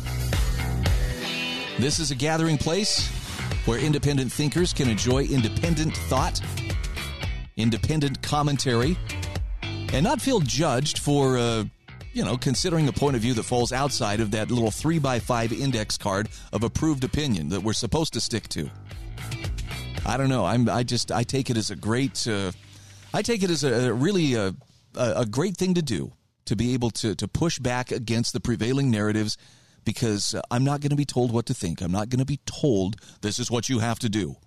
This is a gathering place where independent thinkers can enjoy independent thought, independent commentary, and not feel judged for, you know, considering a point of view that falls outside of that little 3x5 index card of approved opinion that we're supposed to stick to. I don't know. I take it as a great, I take it as a really a great thing to do, to be able to push back against the prevailing narratives, because I'm not going to be told what to think. I'm not going to be told this is what you have to do.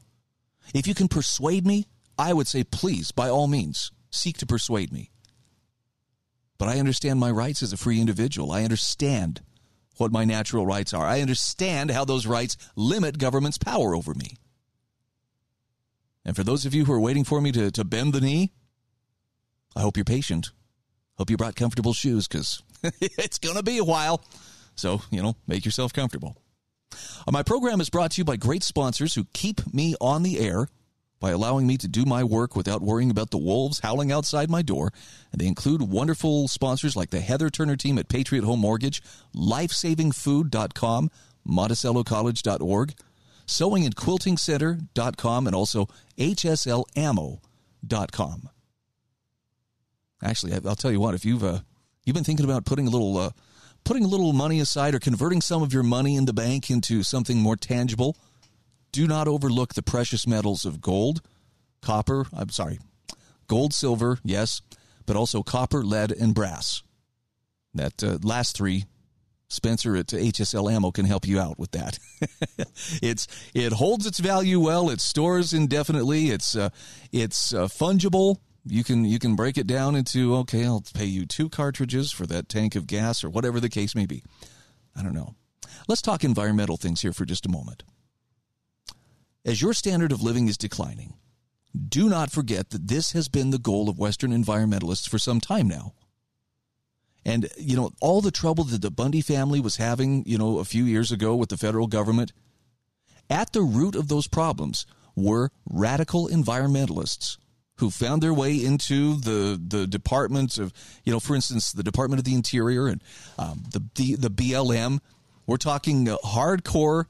If you can persuade me, I would say, please, by all means, seek to persuade me. But I understand my rights as a free individual. I understand what my natural rights are. I understand how those rights limit government's power over me. And for those of you who are waiting for me to bend the knee, I hope you're patient. Hope you brought comfortable shoes, because it's going to be a while. So, you know, make yourself comfortable. My program is brought to you by great sponsors who keep me on the air by allowing me to do my work without worrying about the wolves howling outside my door. And they include wonderful sponsors like the Heather Turner team at Patriot Home Mortgage, lifesavingfood.com, monticellocollege.org, sewingandquiltingcenter.com, and also hslammo.com. Actually, I'll tell you what, if you've been thinking about putting a little money aside or converting some of your money in the bank into something more tangible, Do not overlook the precious metals of gold, silver, yes, but also copper, lead, and brass. That last three, Spencer at HSL Ammo can help you out with that. It holds its value well. It stores indefinitely. It's fungible. You can break it down into, okay, I'll pay you 2 cartridges for that tank of gas or whatever the case may be. I don't know. Let's talk environmental things here for just a moment. As your standard of living is declining, do not forget that this has been the goal of Western environmentalists for some time now. And, you know, all the trouble that the Bundy family was having, you know, a few years ago with the federal government, at the root of those problems were radical environmentalists who found their way into the departments of, you know, for instance, the Department of the Interior and the BLM. We're talking hardcore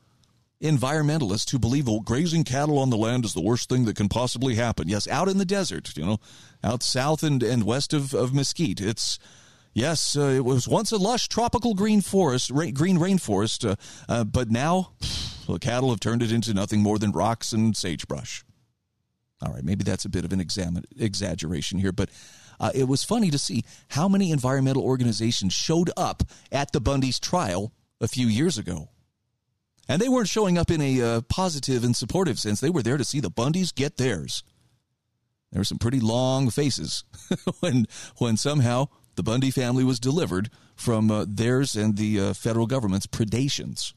environmentalists who believe grazing cattle on the land is the worst thing that can possibly happen. Yes, out in the desert, you know, out south and west of Mesquite. It's... Yes, it was once a lush tropical green rainforest, but now the cattle have turned it into nothing more than rocks and sagebrush. All right, maybe that's a bit of an exaggeration here, but it was funny to see how many environmental organizations showed up at the Bundy's trial a few years ago. And they weren't showing up in a positive and supportive sense. They were there to see the Bundys get theirs. There were some pretty long faces when somehow... the Bundy family was delivered from theirs and the federal government's predations.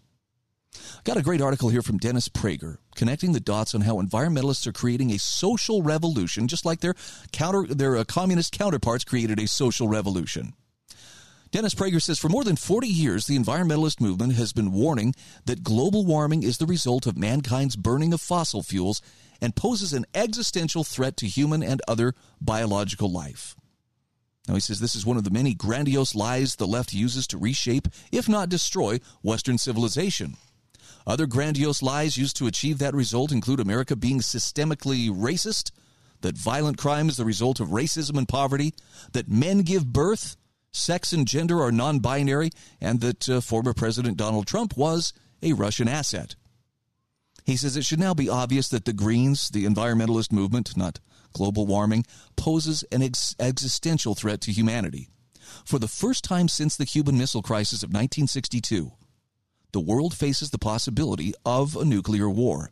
Got a great article here from Dennis Prager connecting the dots on how environmentalists are creating a social revolution, just like their communist counterparts created a social revolution. Dennis Prager says, for more than 40 years, the environmentalist movement has been warning that global warming is the result of mankind's burning of fossil fuels and poses an existential threat to human and other biological life. Now, he says this is one of the many grandiose lies the left uses to reshape, if not destroy, Western civilization. Other grandiose lies used to achieve that result include America being systemically racist, that violent crime is the result of racism and poverty, that men give birth, sex and gender are non-binary, and that former President Donald Trump was a Russian asset. He says it should now be obvious that the Greens, the environmentalist movement, not global warming, poses an existential threat to humanity. For the first time since the Cuban Missile Crisis of 1962, the world faces the possibility of a nuclear war.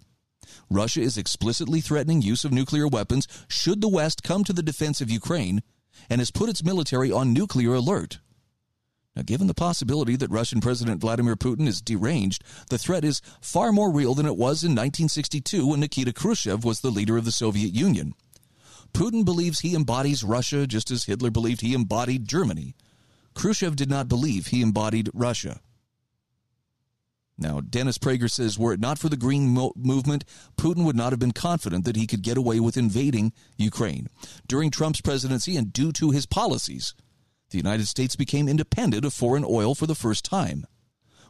Russia is explicitly threatening use of nuclear weapons should the West come to the defense of Ukraine and has put its military on nuclear alert. Now, given the possibility that Russian President Vladimir Putin is deranged, the threat is far more real than it was in 1962 when Nikita Khrushchev was the leader of the Soviet Union. Putin believes he embodies Russia just as Hitler believed he embodied Germany. Khrushchev did not believe he embodied Russia. Now, Dennis Prager says, were it not for the Green movement, Putin would not have been confident that he could get away with invading Ukraine. During Trump's presidency and due to his policies, the United States became independent of foreign oil for the first time.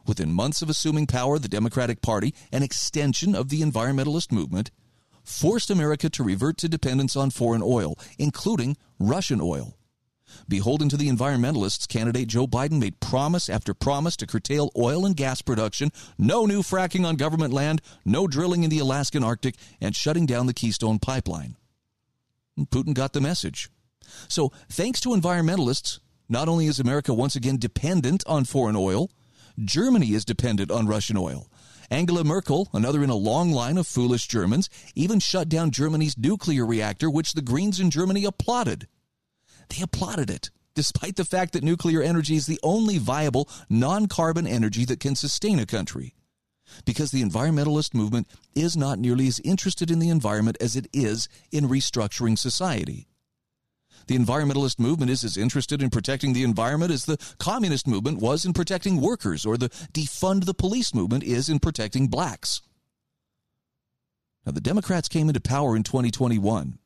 Within months of assuming power, the Democratic Party, an extension of the environmentalist movement, forced America to revert to dependence on foreign oil, including Russian oil. Beholden to the environmentalists, candidate Joe Biden made promise after promise to curtail oil and gas production, no new fracking on government land, no drilling in the Alaskan Arctic, and shutting down the Keystone Pipeline. And Putin got the message. So, thanks to environmentalists, not only is America once again dependent on foreign oil, Germany is dependent on Russian oil. Angela Merkel, another in a long line of foolish Germans, even shut down Germany's nuclear reactor, which the Greens in Germany applauded. They applauded it, despite the fact that nuclear energy is the only viable non-carbon energy that can sustain a country, because the environmentalist movement is not nearly as interested in the environment as it is in restructuring society. The environmentalist movement is as interested in protecting the environment as the communist movement was in protecting workers, or the defund the police movement is in protecting blacks. Now, the Democrats came into power in 2021.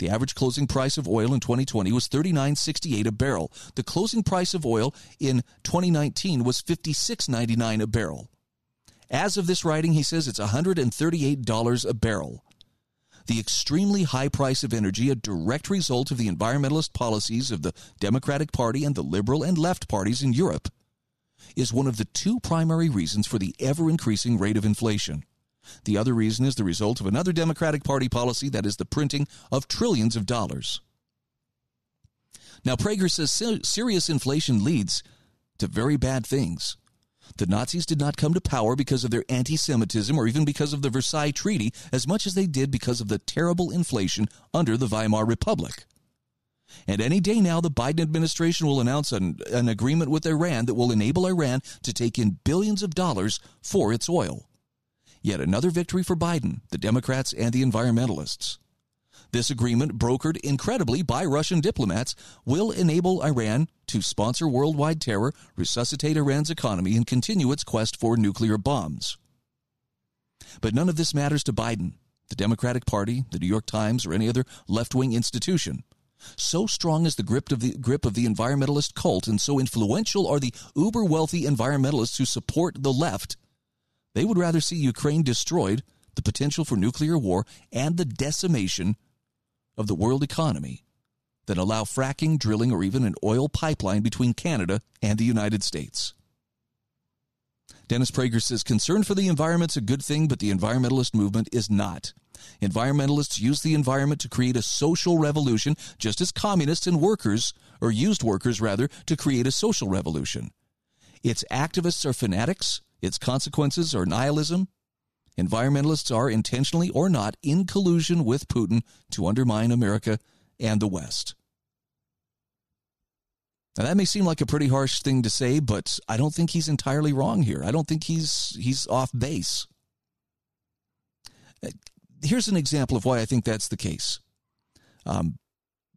The average closing price of oil in 2020 was $39.68 a barrel. The closing price of oil in 2019 was $56.99 a barrel. As of this writing, he says it's $138 a barrel. The extremely high price of energy, a direct result of the environmentalist policies of the Democratic Party and the liberal and left parties in Europe, is one of the two primary reasons for the ever-increasing rate of inflation. The other reason is the result of another Democratic Party policy, that is the printing of trillions of dollars. Now, Prager says serious inflation leads to very bad things. The Nazis did not come to power because of their anti-Semitism or even because of the Versailles Treaty as much as they did because of the terrible inflation under the Weimar Republic. And any day now, the Biden administration will announce an agreement with Iran that will enable Iran to take in billions of dollars for its oil. Yet another victory for Biden, the Democrats, and the environmentalists. This agreement, brokered incredibly by Russian diplomats, will enable Iran to sponsor worldwide terror, resuscitate Iran's economy, and continue its quest for nuclear bombs. But none of this matters to Biden, the Democratic Party, the New York Times, or any other left-wing institution. So strong is the grip of the environmentalist cult, and so influential are the uber-wealthy environmentalists who support the left, they would rather see Ukraine destroyed, the potential for nuclear war, and the decimation of the world economy than allow fracking, drilling, or even an oil pipeline between Canada and the United States. Dennis Prager says, concern for the environment's a good thing, but the environmentalist movement is not. Environmentalists use the environment to create a social revolution, just as communists and used workers, to create a social revolution. Its activists are fanatics. Its consequences are nihilism. Environmentalists are, intentionally or not, in collusion with Putin to undermine America and the West. Now, that may seem like a pretty harsh thing to say, but I don't think he's entirely wrong here. I don't think he's off base. Here's an example of why I think that's the case.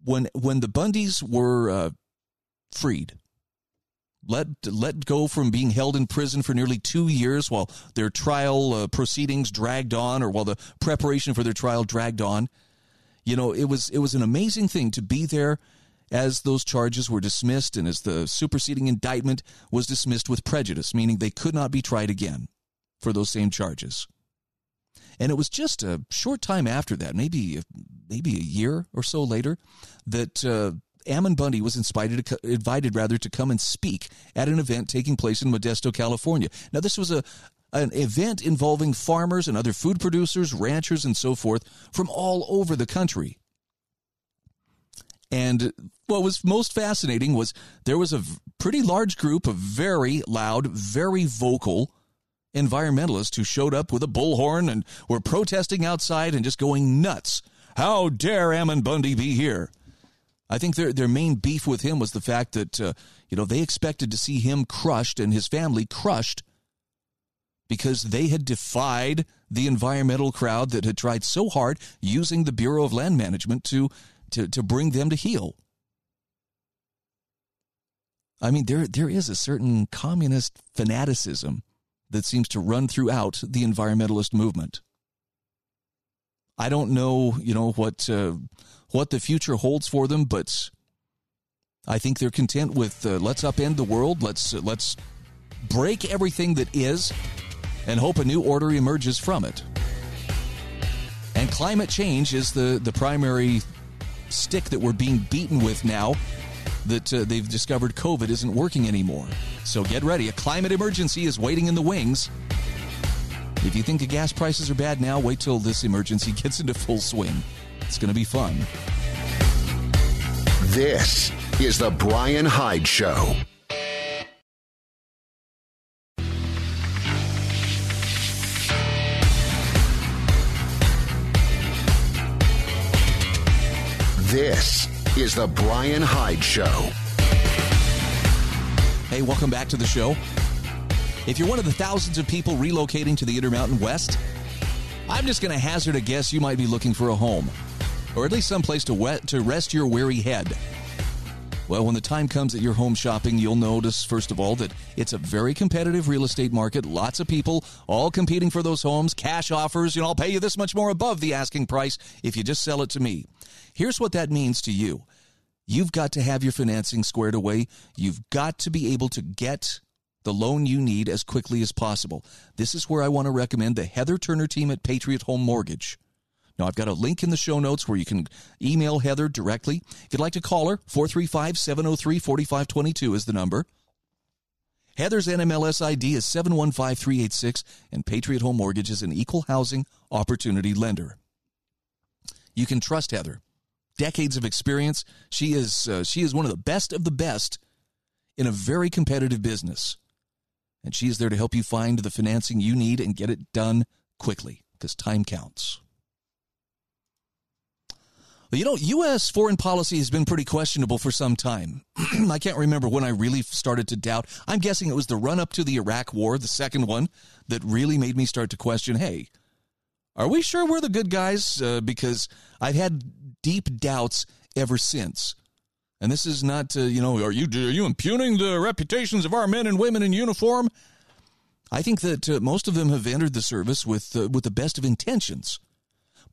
When the Bundys were freed, let go from being held in prison for nearly 2 years while their trial proceedings dragged on, or while the preparation for their trial dragged on, it was an amazing thing to be there as those charges were dismissed and as the superseding indictment was dismissed with prejudice, meaning they could not be tried again for those same charges. And it was just a short time after that, maybe a year or so later, that Ammon Bundy was invited to come and speak at an event taking place in Modesto, California. Now, this was an event involving farmers and other food producers, ranchers, and so forth from all over the country. And what was most fascinating was there was a pretty large group of very loud, very vocal environmentalists who showed up with a bullhorn and were protesting outside and just going nuts. How dare Ammon Bundy be here? I think their main beef with him was the fact that, they expected to see him crushed and his family crushed because they had defied the environmental crowd that had tried so hard using the Bureau of Land Management to bring them to heel. I mean, there is a certain communist fanaticism that seems to run throughout the environmentalist movement. I don't know, what the future holds for them, but I think they're content with let's upend the world, let's break everything that is, and hope a new order emerges from it. And climate change is the primary stick that we're being beaten with now that they've discovered COVID isn't working anymore. So get ready, a climate emergency is waiting in the wings. If you think the gas prices are bad now, wait till this emergency gets into full swing. It's going to be fun. This is the Brian Hyde Show. This is the Brian Hyde Show. Hey, welcome back to the show. If you're one of the thousands of people relocating to the Intermountain West, I'm just going to hazard a guess you might be looking for a home, or at least someplace to rest your weary head. Well, when the time comes that you're home shopping, you'll notice, first of all, that it's a very competitive real estate market. Lots of people all competing for those homes, cash offers. I'll pay you this much more above the asking price if you just sell it to me. Here's what that means to you. You've got to have your financing squared away. You've got to be able to get the loan you need as quickly as possible. This is where I want to recommend the Heather Turner team at Patriot Home Mortgage. Now, I've got a link in the show notes where you can email Heather directly. If you'd like to call her, 435-703-4522 is the number. Heather's NMLS ID is 715386, and Patriot Home Mortgage is an equal housing opportunity lender. You can trust Heather. Decades of experience. She is one of the best in a very competitive business. And she is there to help you find the financing you need and get it done quickly, because time counts. Well, you know, U.S. foreign policy has been pretty questionable for some time. I can't remember when I really started to doubt. I'm guessing it was the run-up to the Iraq War, the second one, that really made me start to question, hey, are we sure we're the good guys? Because I've had deep doubts ever since. And this is not, are you impugning the reputations of our men and women in uniform? I think that most of them have entered the service with the best of intentions.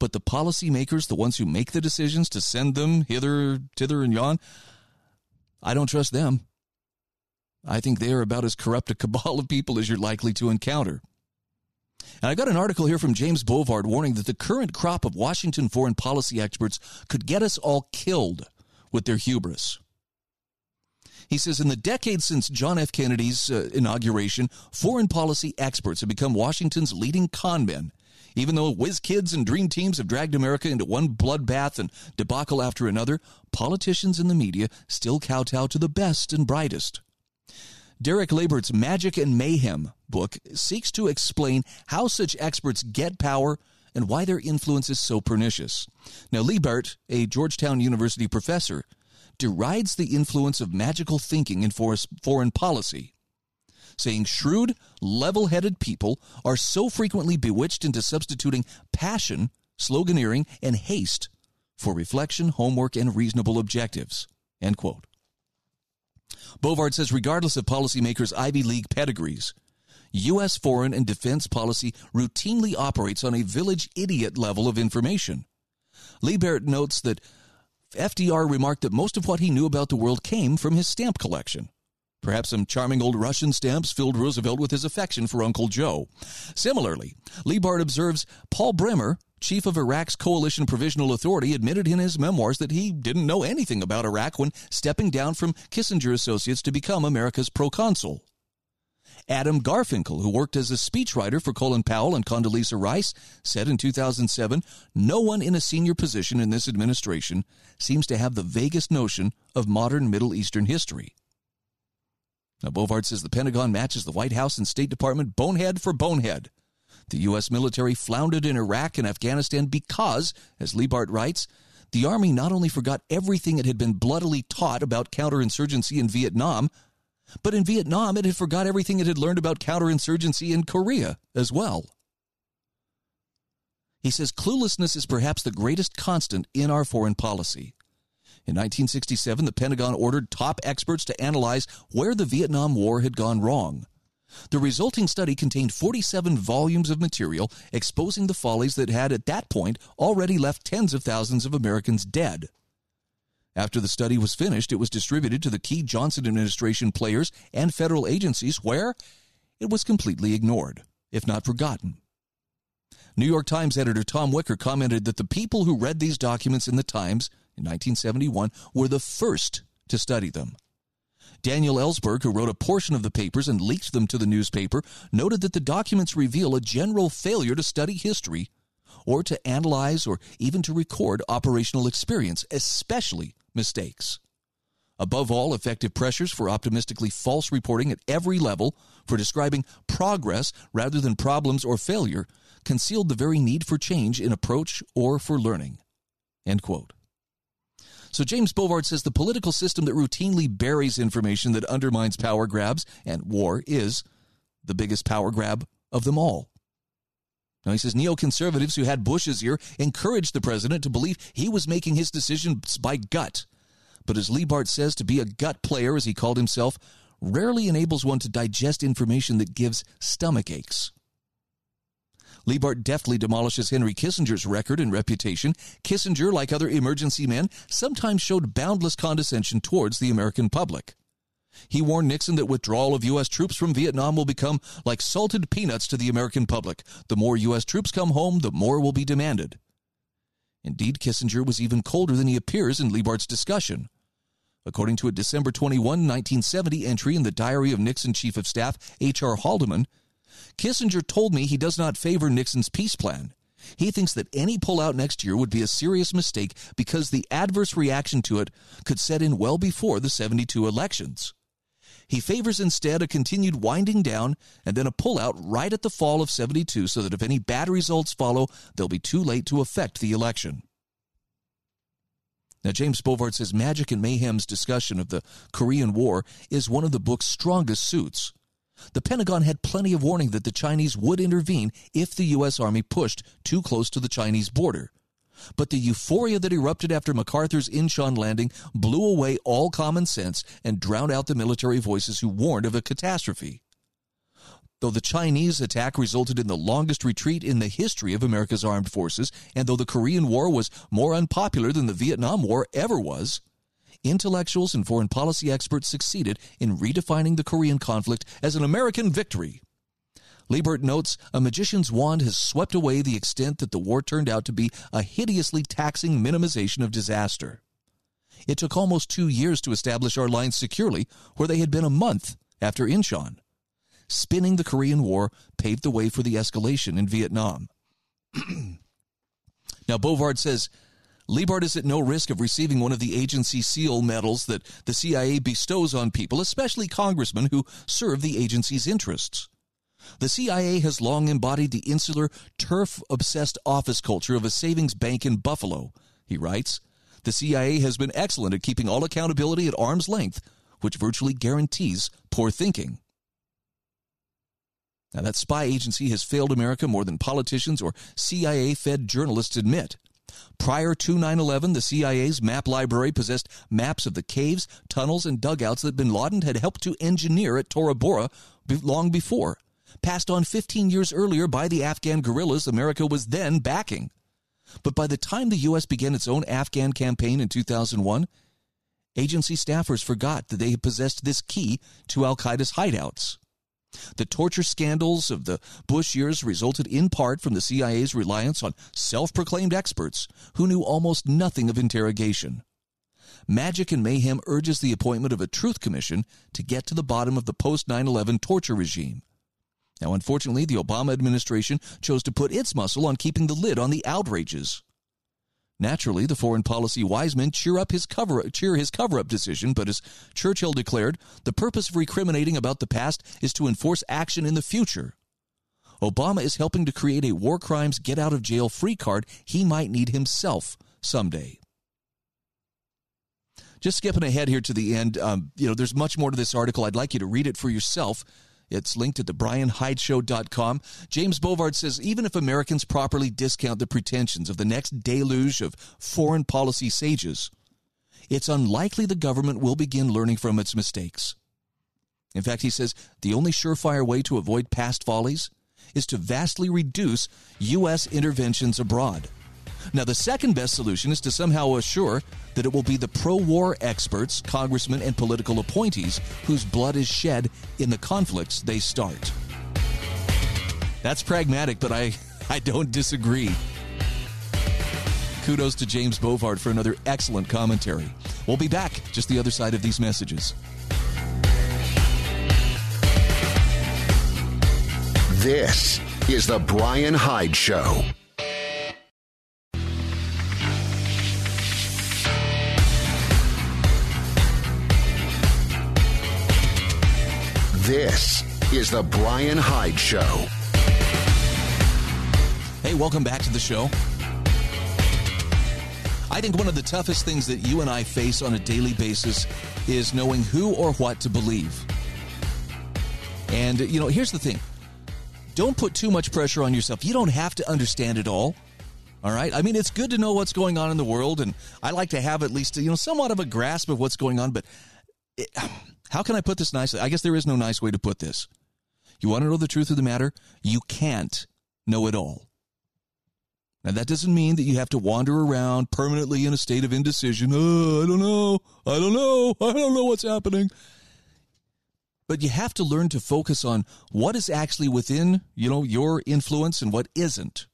But the policymakers, the ones who make the decisions to send them hither, thither, and yon, I don't trust them. I think they are about as corrupt a cabal of people as you're likely to encounter. And I got an article here from James Bovard warning that the current crop of Washington foreign policy experts could get us all killed with their hubris. He says, in the decades since John F. Kennedy's inauguration, foreign policy experts have become Washington's leading con men. Even though whiz kids and dream teams have dragged America into one bloodbath and debacle after another, politicians and the media still kowtow to the best and brightest. Derek Labert's Magic and Mayhem book seeks to explain how such experts get power and why their influence is so pernicious. Now, Liebert, a Georgetown University professor, derides the influence of magical thinking in foreign policy, saying shrewd, level-headed people are so frequently bewitched into substituting passion, sloganeering, and haste for reflection, homework, and reasonable objectives, end quote. Bovard says regardless of policymakers' Ivy League pedigrees, U.S. foreign and defense policy routinely operates on a village idiot level of information. Liebert notes that FDR remarked that most of what he knew about the world came from his stamp collection. Perhaps some charming old Russian stamps filled Roosevelt with his affection for Uncle Joe. Similarly, Liebert observes Paul Bremer, chief of Iraq's Coalition Provisional Authority, admitted in his memoirs that he didn't know anything about Iraq when stepping down from Kissinger Associates to become America's proconsul. Adam Garfinkel, who worked as a speechwriter for Colin Powell and Condoleezza Rice, said in 2007, no one in a senior position in this administration seems to have the vaguest notion of modern Middle Eastern history. Now, Bovard says the Pentagon matches the White House and State Department bonehead for bonehead. The U.S. military floundered in Iraq and Afghanistan because, as Liebert writes, the Army not only forgot everything it had been bloodily taught about counterinsurgency in Vietnam, but in Vietnam, it had forgot everything it had learned about counterinsurgency in Korea as well. He says cluelessness is perhaps the greatest constant in our foreign policy. In 1967, the Pentagon ordered top experts to analyze where the Vietnam War had gone wrong. The resulting study contained 47 volumes of material exposing the follies that had at that point already left tens of thousands of Americans dead. After the study was finished, it was distributed to the key Johnson administration players and federal agencies where it was completely ignored, if not forgotten. New York Times editor Tom Wicker commented that the people who read these documents in the Times in 1971 were the first to study them. Daniel Ellsberg, who wrote a portion of the papers and leaked them to the newspaper, noted that the documents reveal a general failure to study history or to analyze or even to record operational experience, especially mistakes. Above all, effective pressures for optimistically false reporting at every level, for describing progress rather than problems or failure, concealed the very need for change in approach or for learning, end quote. So James Bovard says the political system that routinely buries information that undermines power grabs, and war is the biggest power grab of them all. Now, he says neoconservatives who had Bush's ear encouraged the president to believe he was making his decisions by gut. But as Liebert says, to be a gut player, as he called himself, rarely enables one to digest information that gives stomach aches. Liebert deftly demolishes Henry Kissinger's record and reputation. Kissinger, like other emergency men, sometimes showed boundless condescension towards the American public. He warned Nixon that withdrawal of U.S. troops from Vietnam will become like salted peanuts to the American public. The more U.S. troops come home, the more will be demanded. Indeed, Kissinger was even colder than he appears in Liebert's discussion. According to a December 21, 1970 entry in the diary of Nixon Chief of Staff H.R. Haldeman, Kissinger told me he does not favor Nixon's peace plan. He thinks that any pullout next year would be a serious mistake because the adverse reaction to it could set in well before the 72 elections. He favors instead a continued winding down and then a pullout right at the fall of 72 so that if any bad results follow, they'll be too late to affect the election. Now, James Bovard says Magic and Mayhem's discussion of the Korean War is one of the book's strongest suits. The Pentagon had plenty of warning that the Chinese would intervene if the U.S. Army pushed too close to the Chinese border. But the euphoria that erupted after MacArthur's Incheon landing blew away all common sense and drowned out the military voices who warned of a catastrophe. Though the Chinese attack resulted in the longest retreat in the history of America's armed forces, and though the Korean War was more unpopular than the Vietnam War ever was, intellectuals and foreign policy experts succeeded in redefining the Korean conflict as an American victory. Liebert notes, a magician's wand has swept away the extent that the war turned out to be a hideously taxing minimization of disaster. It took almost 2 years to establish our lines securely where they had been a month after Incheon. Spinning the Korean War paved the way for the escalation in Vietnam. Now, Bovard says, Liebert is at no risk of receiving one of the agency seal medals that the CIA bestows on people, especially congressmen who serve the agency's interests. The CIA has long embodied the insular, turf-obsessed office culture of a savings bank in Buffalo, he writes. The CIA has been excellent at keeping all accountability at arm's length, which virtually guarantees poor thinking. Now, that spy agency has failed America more than politicians or CIA-fed journalists admit. Prior to 9/11, the CIA's map library possessed maps of the caves, tunnels, and dugouts that bin Laden had helped to engineer at Tora Bora long before. Passed on 15 years earlier by the Afghan guerrillas America was then backing. But by the time the U.S. began its own Afghan campaign in 2001, agency staffers forgot that they had possessed this key to al-Qaeda's hideouts. The torture scandals of the Bush years resulted in part from the CIA's reliance on self-proclaimed experts who knew almost nothing of interrogation. Magic and Mayhem urges the appointment of a truth commission to get to the bottom of the post-9/11 torture regime. Now, unfortunately, the Obama administration chose to put its muscle on keeping the lid on the outrages. Naturally, the foreign policy wise men cheer his cover-up decision, but as Churchill declared, the purpose of recriminating about the past is to enforce action in the future. Obama is helping to create a war crimes get-out-of-jail-free card he might need himself someday. Just skipping ahead here to the end, there's much more to this article. I'd like you to read it for yourself. It's linked at thebrianhydeshow.com. James Bovard says, even if Americans properly discount the pretensions of the next deluge of foreign policy sages, it's unlikely the government will begin learning from its mistakes. In fact, he says, the only surefire way to avoid past follies is to vastly reduce U.S. interventions abroad. Now, the second best solution is to somehow assure that it will be the pro-war experts, congressmen, and political appointees whose blood is shed in the conflicts they start. That's pragmatic, but I don't disagree. Kudos to James Bovard for another excellent commentary. We'll be back just the other side of these messages. This is The Brian Hyde Show. This is The Brian Hyde Show. Hey, welcome back to the show. I think one of the toughest things that you and I face on a daily basis is knowing who or what to believe. And, here's the thing. Don't put too much pressure on yourself. You don't have to understand it all. All right. I mean, it's good to know what's going on in the world, and I like to have at least, somewhat of a grasp of what's going on, but how can I put this nicely? I guess there is no nice way to put this. You want to know the truth of the matter? You can't know it all. Now, that doesn't mean that you have to wander around permanently in a state of indecision. Oh, I don't know what's happening. But you have to learn to focus on what is actually within, your influence and what isn't.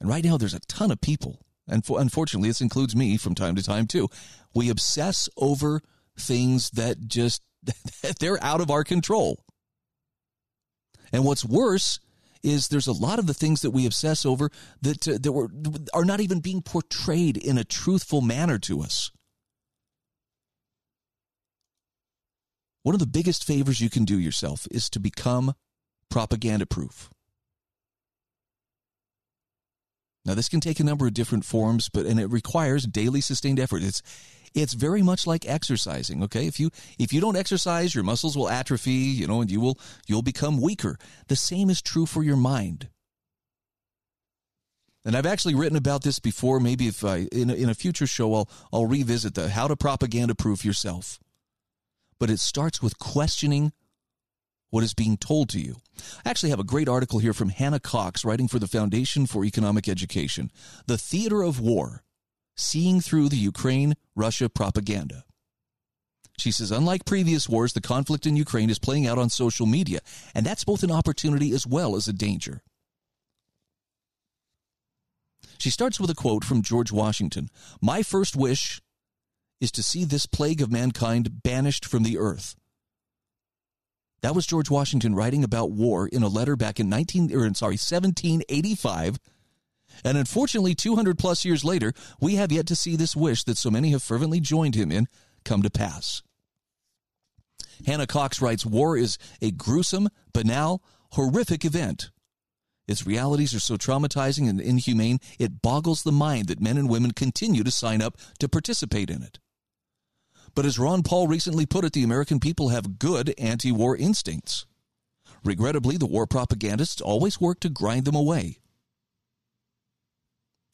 And right now, there's a ton of people, and unfortunately this includes me from time to time too, we obsess over things that just, they're out of our control. And what's worse is there's a lot of the things that we obsess over that, that are not even being portrayed in a truthful manner to us. One of the biggest favors you can do yourself is to become propaganda-proof. Now, this can take a number of different forms, and it requires daily sustained effort. It's very much like exercising, okay? If you don't exercise, your muscles will atrophy, and you'll become weaker. The same is true for your mind. And I've actually written about this before. Maybe if in a future show, I'll revisit the how to propaganda-proof yourself. But it starts with questioning what is being told to you. I actually have a great article here from Hannah Cox, writing for the Foundation for Economic Education, The Theater of War, Seeing Through the Ukraine-Russia Propaganda. She says, unlike previous wars, the conflict in Ukraine is playing out on social media, and that's both an opportunity as well as a danger. She starts with a quote from George Washington, "My first wish is to see this plague of mankind banished from the earth." That was George Washington writing about war in a letter back in 1785. And unfortunately, 200 plus years later, we have yet to see this wish that so many have fervently joined him in come to pass. Hannah Cox writes, war is a gruesome, banal, horrific event. Its realities are so traumatizing and inhumane, it boggles the mind that men and women continue to sign up to participate in it. But as Ron Paul recently put it, the American people have good anti-war instincts. Regrettably, the war propagandists always work to grind them away.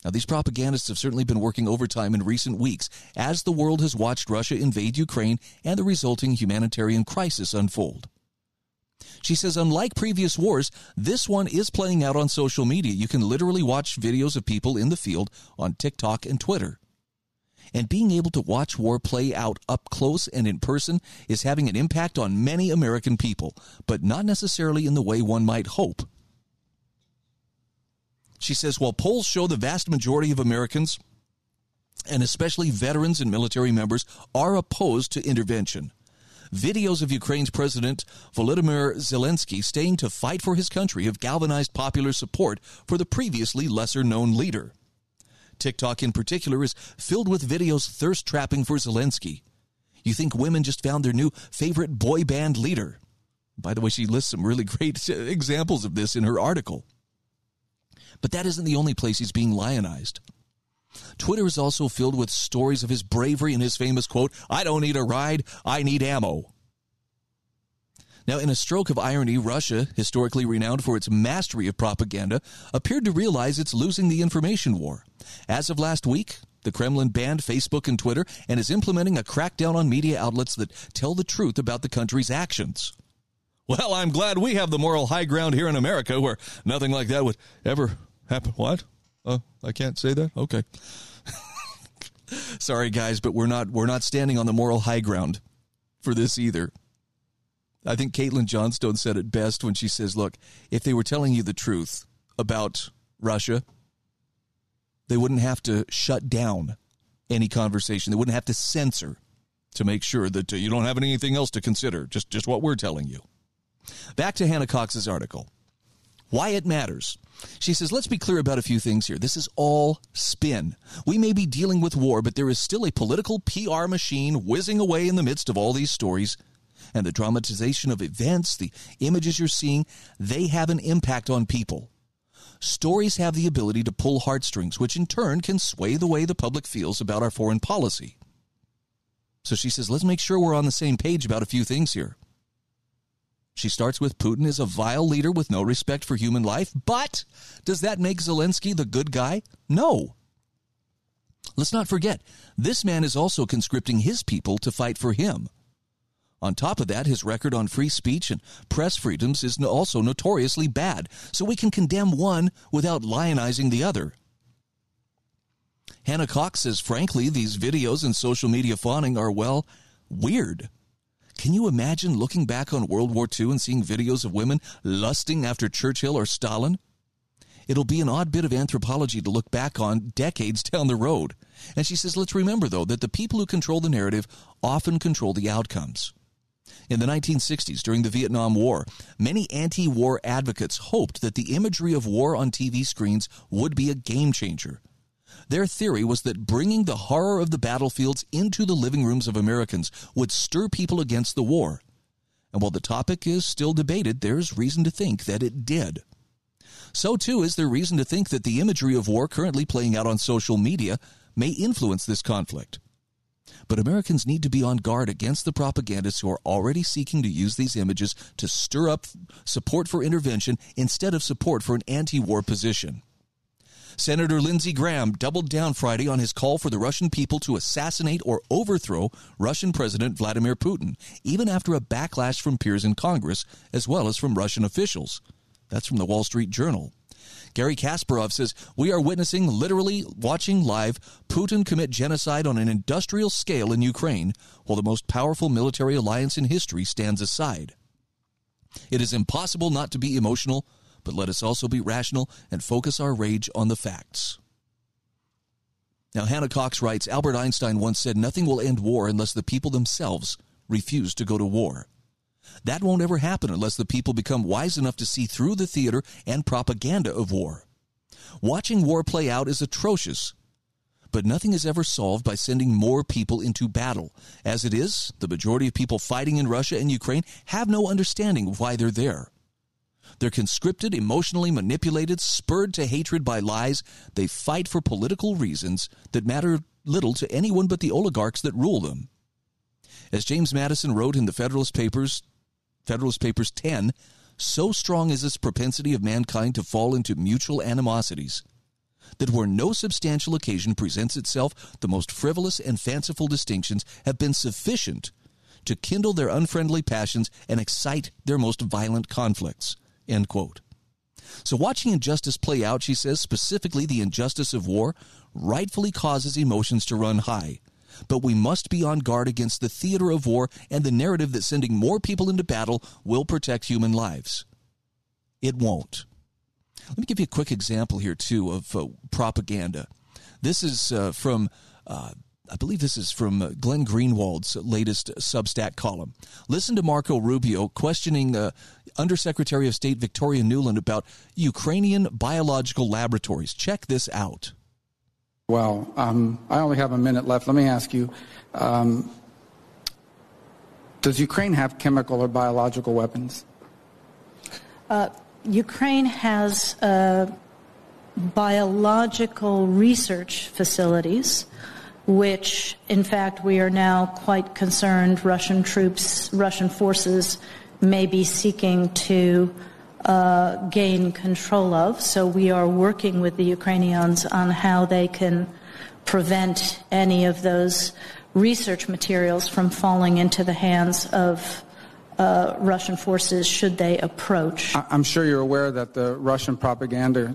Now, these propagandists have certainly been working overtime in recent weeks as the world has watched Russia invade Ukraine and the resulting humanitarian crisis unfold. She says, unlike previous wars, this one is playing out on social media. You can literally watch videos of people in the field on TikTok and Twitter. And being able to watch war play out up close and in person is having an impact on many American people, but not necessarily in the way one might hope. She says, while polls show the vast majority of Americans, and especially veterans and military members, are opposed to intervention, videos of Ukraine's President Volodymyr Zelensky staying to fight for his country have galvanized popular support for the previously lesser-known leader. TikTok in particular is filled with videos thirst-trapping for Zelensky. You think women just found their new favorite boy band leader. By the way, she lists some really great examples of this in her article. But that isn't the only place he's being lionized. Twitter is also filled with stories of his bravery and his famous quote, "I don't need a ride, I need ammo." Now, in a stroke of irony, Russia, historically renowned for its mastery of propaganda, appeared to realize it's losing the information war. As of last week, the Kremlin banned Facebook and Twitter and is implementing a crackdown on media outlets that tell the truth about the country's actions. Well, I'm glad we have the moral high ground here in America where nothing like that would ever happen. What? Oh, I can't say that? Okay. Sorry, guys, but we're not standing on the moral high ground for this either. I think Caitlin Johnstone said it best when she says, look, if they were telling you the truth about Russia, they wouldn't have to shut down any conversation. They wouldn't have to censor to make sure that you don't have anything else to consider, just what we're telling you. Back to Hannah Cox's article, Why It Matters. She says, let's be clear about a few things here. This is all spin. We may be dealing with war, but there is still a political PR machine whizzing away in the midst of all these stories. And the dramatization of events, the images you're seeing, they have an impact on people. Stories have the ability to pull heartstrings, which in turn can sway the way the public feels about our foreign policy. So she says, let's make sure we're on the same page about a few things here. She starts with Putin is a vile leader with no respect for human life, but does that make Zelensky the good guy? No. Let's not forget, this man is also conscripting his people to fight for him. On top of that, his record on free speech and press freedoms is also notoriously bad, so we can condemn one without lionizing the other. Hannah Cox says, frankly, these videos and social media fawning are, well, weird. Can you imagine looking back on World War II and seeing videos of women lusting after Churchill or Stalin? It'll be an odd bit of anthropology to look back on decades down the road. And she says, let's remember, though, that the people who control the narrative often control the outcomes. In the 1960s, during the Vietnam War, many anti-war advocates hoped that the imagery of war on TV screens would be a game changer. Their theory was that bringing the horror of the battlefields into the living rooms of Americans would stir people against the war. And while the topic is still debated, there's reason to think that it did. So, too, is there reason to think that the imagery of war currently playing out on social media may influence this conflict. But Americans need to be on guard against the propagandists who are already seeking to use these images to stir up support for intervention instead of support for an anti-war position. Senator Lindsey Graham doubled down Friday on his call for the Russian people to assassinate or overthrow Russian President Vladimir Putin, even after a backlash from peers in Congress, as well as from Russian officials. That's from the Wall Street Journal. Gary Kasparov says, we are witnessing, literally watching live, Putin commit genocide on an industrial scale in Ukraine, while the most powerful military alliance in history stands aside. It is impossible not to be emotional, but let us also be rational and focus our rage on the facts. Now, Hannah Cox writes, Albert Einstein once said, nothing will end war unless the people themselves refuse to go to war. That won't ever happen unless the people become wise enough to see through the theater and propaganda of war. Watching war play out is atrocious, but nothing is ever solved by sending more people into battle. As it is, the majority of people fighting in Russia and Ukraine have no understanding of why they're there. They're conscripted, emotionally manipulated, spurred to hatred by lies. They fight for political reasons that matter little to anyone but the oligarchs that rule them. As James Madison wrote in the Federalist Papers 10, so strong is this propensity of mankind to fall into mutual animosities that where no substantial occasion presents itself, the most frivolous and fanciful distinctions have been sufficient to kindle their unfriendly passions and excite their most violent conflicts, end quote. So watching injustice play out, she says, specifically the injustice of war, rightfully causes emotions to run high. But we must be on guard against the theater of war and the narrative that sending more people into battle will protect human lives. It won't. Let me give you a quick example here, too, of propaganda. This is from Glenn Greenwald's latest Substack column. Listen to Marco Rubio questioning Undersecretary of State Victoria Nuland about Ukrainian biological laboratories. Check this out. Well, I only have a minute left. Let me ask you, does Ukraine have chemical or biological weapons? Ukraine has biological research facilities, which, in fact, we are now quite concerned Russian troops, Russian forces may be seeking to gain control of. So we are working with the Ukrainians on how they can prevent any of those research materials from falling into the hands of Russian forces should they approach. I'm sure you're aware that the Russian propaganda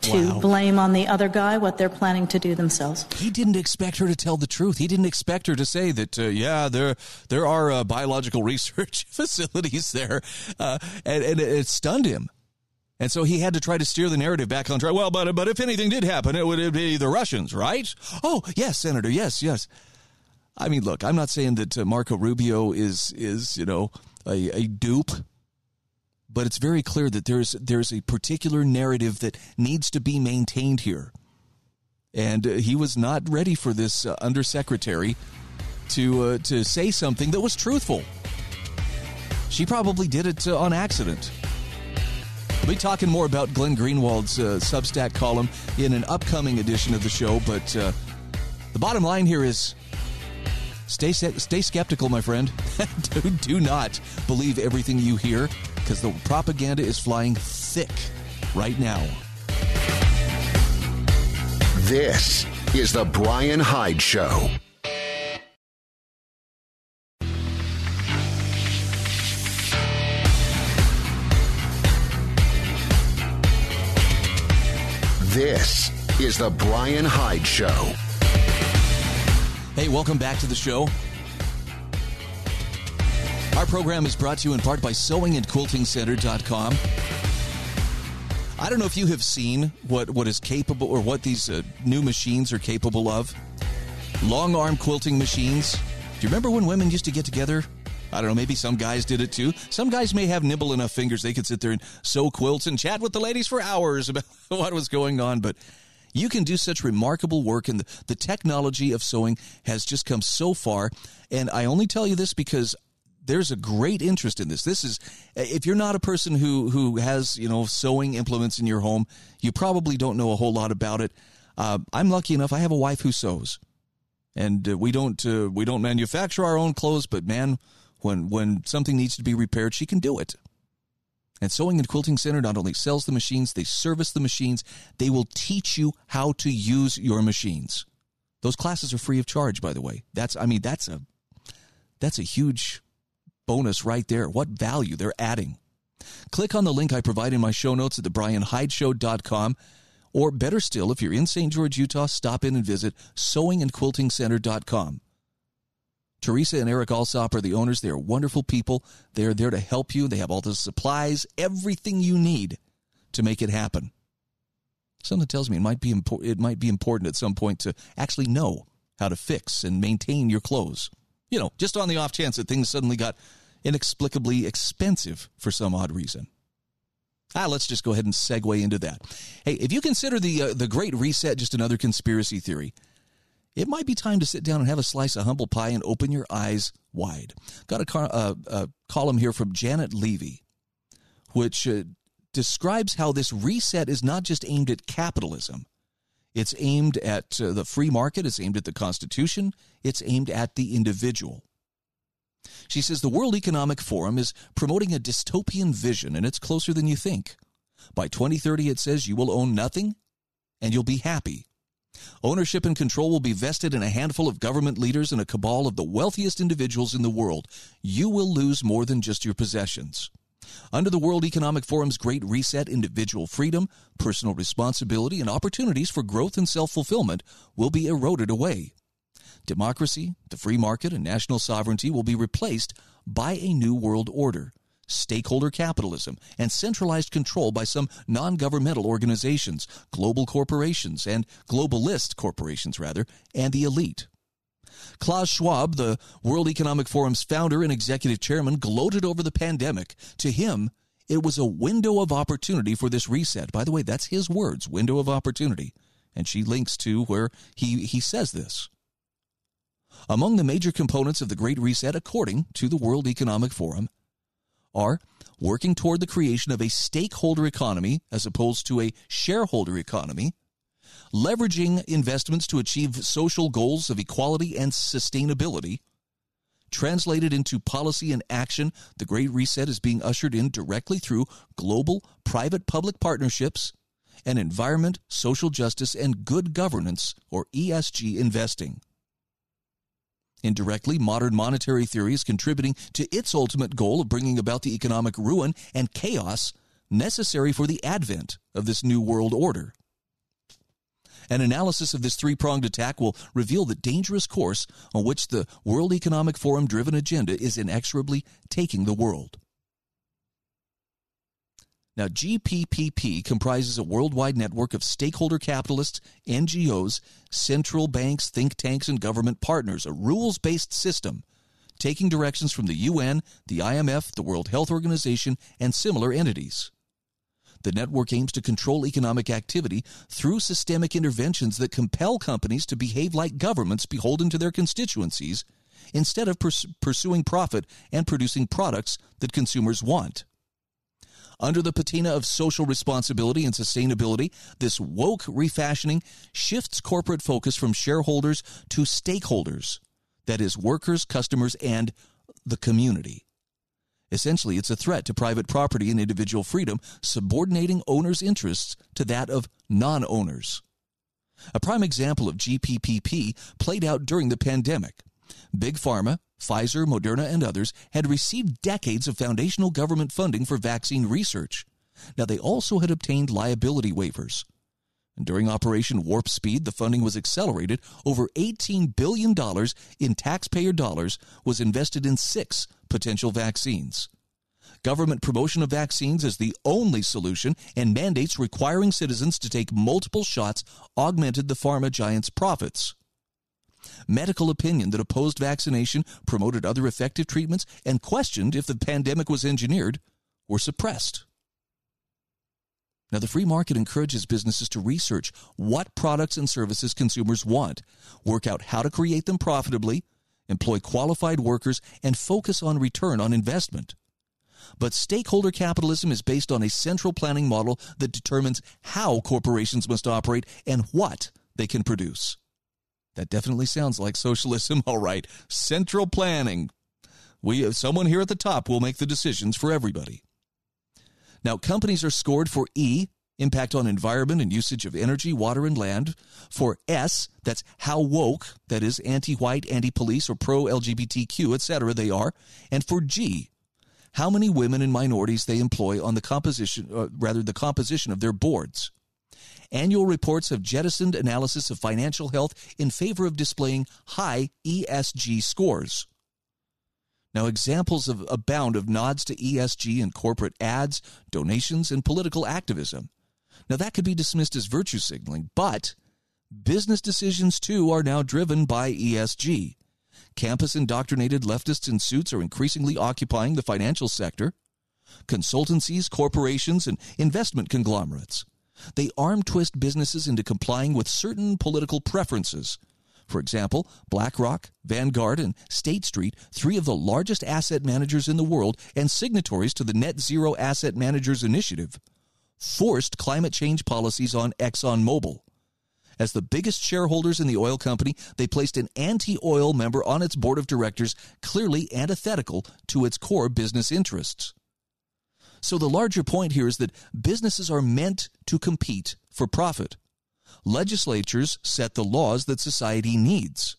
to blame on the other guy what they're planning to do themselves. He didn't expect her to tell the truth. He didn't expect her to say that, there are biological research facilities there. And it stunned him. And so he had to try to steer the narrative back on track. Well, but if anything did happen, it would be the Russians, right? Oh, yes, Senator, yes. I mean, look, I'm not saying that Marco Rubio is a dupe. But it's very clear that there's a particular narrative that needs to be maintained here. And he was not ready for this undersecretary to say something that was truthful. She probably did it on accident. We'll be talking more about Glenn Greenwald's Substack column in an upcoming edition of the show. But the bottom line here is, stay skeptical, my friend. do not believe everything you hear, because the propaganda is flying thick right now. This is The Brian Hyde Show. This is the Brian Hyde Show. Hey, welcome back to the show. Our program is brought to you in part by sewingandquiltingcenter.com. I don't know if you have seen what is capable or what these new machines are capable of. Long-arm quilting machines. Do you remember when women used to get together? I don't know, maybe some guys did it too. Some guys may have nimble enough fingers they could sit there and sew quilts and chat with the ladies for hours about what was going on. But you can do such remarkable work, and the technology of sewing has just come so far. And I only tell you this because there's a great interest in this. This is, if you're not a person who has, you know, sewing implements in your home, you probably don't know a whole lot about it. I'm lucky enough; I have a wife who sews, and we don't manufacture our own clothes. But man, when something needs to be repaired, she can do it. And Sewing and Quilting Center not only sells the machines, they service the machines. They will teach you how to use your machines. Those classes are free of charge, by the way. That's a huge bonus right there. What value they're adding. Click on the link I provide in my show notes at thebrianhydeshow.com, or better still, if you're in St. George, Utah, stop in and visit sewingandquiltingcenter.com. Teresa and Eric Alsop are the owners. They are wonderful people. They are there to help you. They have all the supplies, everything you need to make it happen. Something tells me it might be important at some point to actually know how to fix and maintain your clothes. You know, just on the off chance that things suddenly got inexplicably expensive for some odd reason. Let's just go ahead and segue into that. Hey, if you consider the Great Reset just another conspiracy theory, it might be time to sit down and have a slice of humble pie and open your eyes wide. Got a column here from Janet Levy, which describes how this reset is not just aimed at capitalism. It's aimed at the free market. It's aimed at the Constitution. It's aimed at the individual. She says the World Economic Forum is promoting a dystopian vision, and it's closer than you think. By 2030, it says you will own nothing and you'll be happy. Ownership and control will be vested in a handful of government leaders and a cabal of the wealthiest individuals in the world. You will lose more than just your possessions. Under the World Economic Forum's Great Reset, individual freedom, personal responsibility, and opportunities for growth and self-fulfillment will be eroded away. Democracy, the free market, and national sovereignty will be replaced by a new world order, stakeholder capitalism, and centralized control by some non-governmental organizations, global corporations, and globalist corporations, rather, and the elite. Klaus Schwab, the World Economic Forum's founder and executive chairman, gloated over the pandemic. To him, it was a window of opportunity for this reset. By the way, that's his words, window of opportunity. And she links to where he says this. Among the major components of the Great Reset, according to the World Economic Forum, are working toward the creation of a stakeholder economy as opposed to a shareholder economy, leveraging investments to achieve social goals of equality and sustainability. Translated into policy and action, the Great Reset is being ushered in directly through global private-public partnerships and environment, social justice, and good governance, or ESG investing. Indirectly, modern monetary theory is contributing to its ultimate goal of bringing about the economic ruin and chaos necessary for the advent of this new world order. An analysis of this three-pronged attack will reveal the dangerous course on which the World Economic Forum-driven agenda is inexorably taking the world. Now, GPPP comprises a worldwide network of stakeholder capitalists, NGOs, central banks, think tanks, and government partners, a rules-based system taking directions from the UN, the IMF, the World Health Organization, and similar entities. The network aims to control economic activity through systemic interventions that compel companies to behave like governments beholden to their constituencies instead of pursuing profit and producing products that consumers want. Under the patina of social responsibility and sustainability, this woke refashioning shifts corporate focus from shareholders to stakeholders, that is, workers, customers, and the community. Essentially, it's a threat to private property and individual freedom, subordinating owners' interests to that of non-owners. A prime example of GPPP played out during the pandemic. Big Pharma, Pfizer, Moderna, and others had received decades of foundational government funding for vaccine research. Now, they also had obtained liability waivers. And during Operation Warp Speed, the funding was accelerated. Over $18 billion in taxpayer dollars was invested in 6 potential vaccines. Government promotion of vaccines is the only solution, and mandates requiring citizens to take multiple shots augmented the pharma giant's profits. Medical opinion that opposed vaccination, promoted other effective treatments, and questioned if the pandemic was engineered were suppressed. Now, the free market encourages businesses to research what products and services consumers want, work out how to create them profitably, employ qualified workers, and focus on return on investment. But stakeholder capitalism is based on a central planning model that determines how corporations must operate and what they can produce. That definitely sounds like socialism, all right. Central planning. We have someone here at the top will make the decisions for everybody. Now, companies are scored for E, impact on environment and usage of energy, water, and land. For S, that's how woke, that is anti-white, anti-police, or pro-LGBTQ, etc. they are. And for G, how many women and minorities they employ on the composition of their boards. Annual reports have jettisoned analysis of financial health in favor of displaying high ESG scores. Now, examples abound of nods to ESG in corporate ads, donations, and political activism. Now, that could be dismissed as virtue signaling, but business decisions, too, are now driven by ESG. Campus-indoctrinated leftists in suits are increasingly occupying the financial sector, consultancies, corporations, and investment conglomerates. They arm-twist businesses into complying with certain political preferences. For example, BlackRock, Vanguard, and State Street, 3 of the largest asset managers in the world and signatories to the Net Zero Asset Managers Initiative, forced climate change policies on ExxonMobil. As the biggest shareholders in the oil company, they placed an anti-oil member on its board of directors, clearly antithetical to its core business interests. So the larger point here is that businesses are meant to compete for profit. Legislatures set the laws that society needs.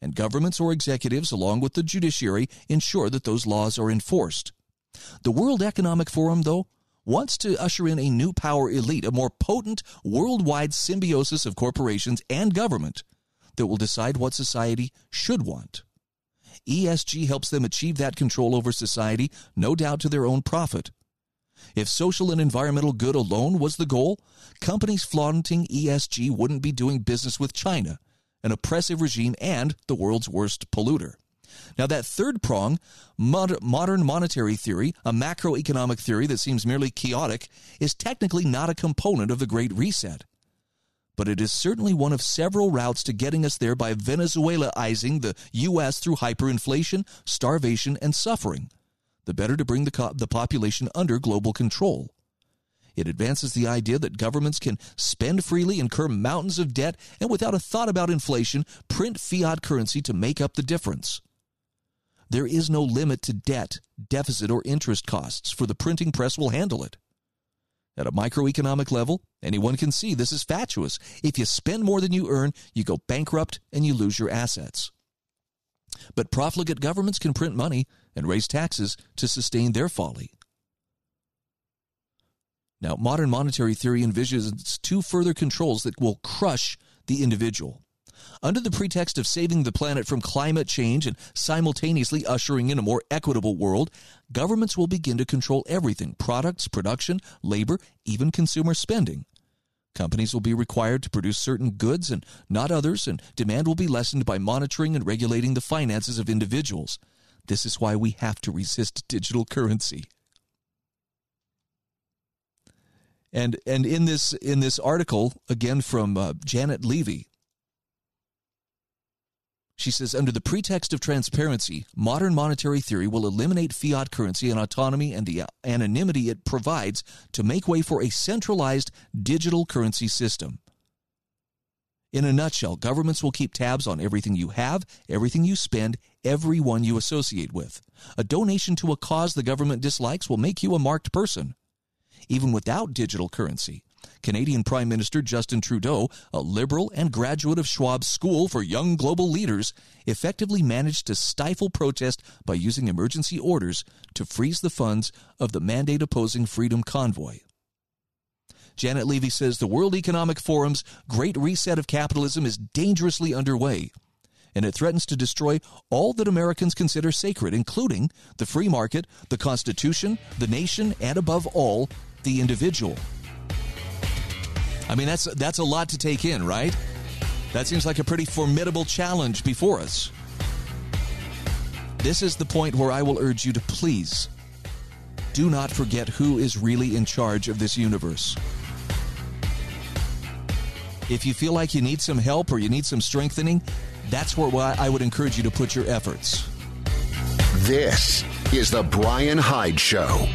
And governments or executives, along with the judiciary, ensure that those laws are enforced. The World Economic Forum, though, wants to usher in a new power elite, a more potent worldwide symbiosis of corporations and government that will decide what society should want. ESG helps them achieve that control over society, no doubt to their own profit. If social and environmental good alone was the goal, companies flaunting ESG wouldn't be doing business with China, an oppressive regime and the world's worst polluter. Now, that third prong, modern monetary theory, a macroeconomic theory that seems merely chaotic, is technically not a component of the Great Reset. But it is certainly one of several routes to getting us there by Venezuelaizing the U.S. through hyperinflation, starvation, and suffering, the better to bring the population under global control. It advances the idea that governments can spend freely, incur mountains of debt, and without a thought about inflation, print fiat currency to make up the difference. There is no limit to debt, deficit, or interest costs, for the printing press will handle it. At a microeconomic level, anyone can see this is fatuous. If you spend more than you earn, you go bankrupt and you lose your assets. But profligate governments can print money and raise taxes to sustain their folly. Now, modern monetary theory envisions 2 further controls that will crush the individual. Under the pretext of saving the planet from climate change and simultaneously ushering in a more equitable world, governments will begin to control everything: products, production, labor, even consumer spending. Companies will be required to produce certain goods and not others, and demand will be lessened by monitoring and regulating the finances of individuals. This is why we have to resist digital currency. And in this article, again from Janet Levy, she says, under the pretext of transparency, modern monetary theory will eliminate fiat currency and autonomy and the anonymity it provides to make way for a centralized digital currency system. In a nutshell, governments will keep tabs on everything you have, everything you spend, everyone you associate with. A donation to a cause the government dislikes will make you a marked person. Even without digital currency, Canadian Prime Minister Justin Trudeau, a liberal and graduate of Schwab's School for Young Global Leaders, effectively managed to stifle protest by using emergency orders to freeze the funds of the mandate-opposing Freedom Convoy. Janet Levy says the World Economic Forum's Great Reset of Capitalism is dangerously underway, and it threatens to destroy all that Americans consider sacred, including the free market, the Constitution, the nation, and above all, the individual. I mean, that's a lot to take in, right? That seems like a pretty formidable challenge before us. This is the point where I will urge you to please do not forget who is really in charge of this universe. If you feel like you need some help or you need some strengthening, that's where I would encourage you to put your efforts. This is The Brian Hyde Show.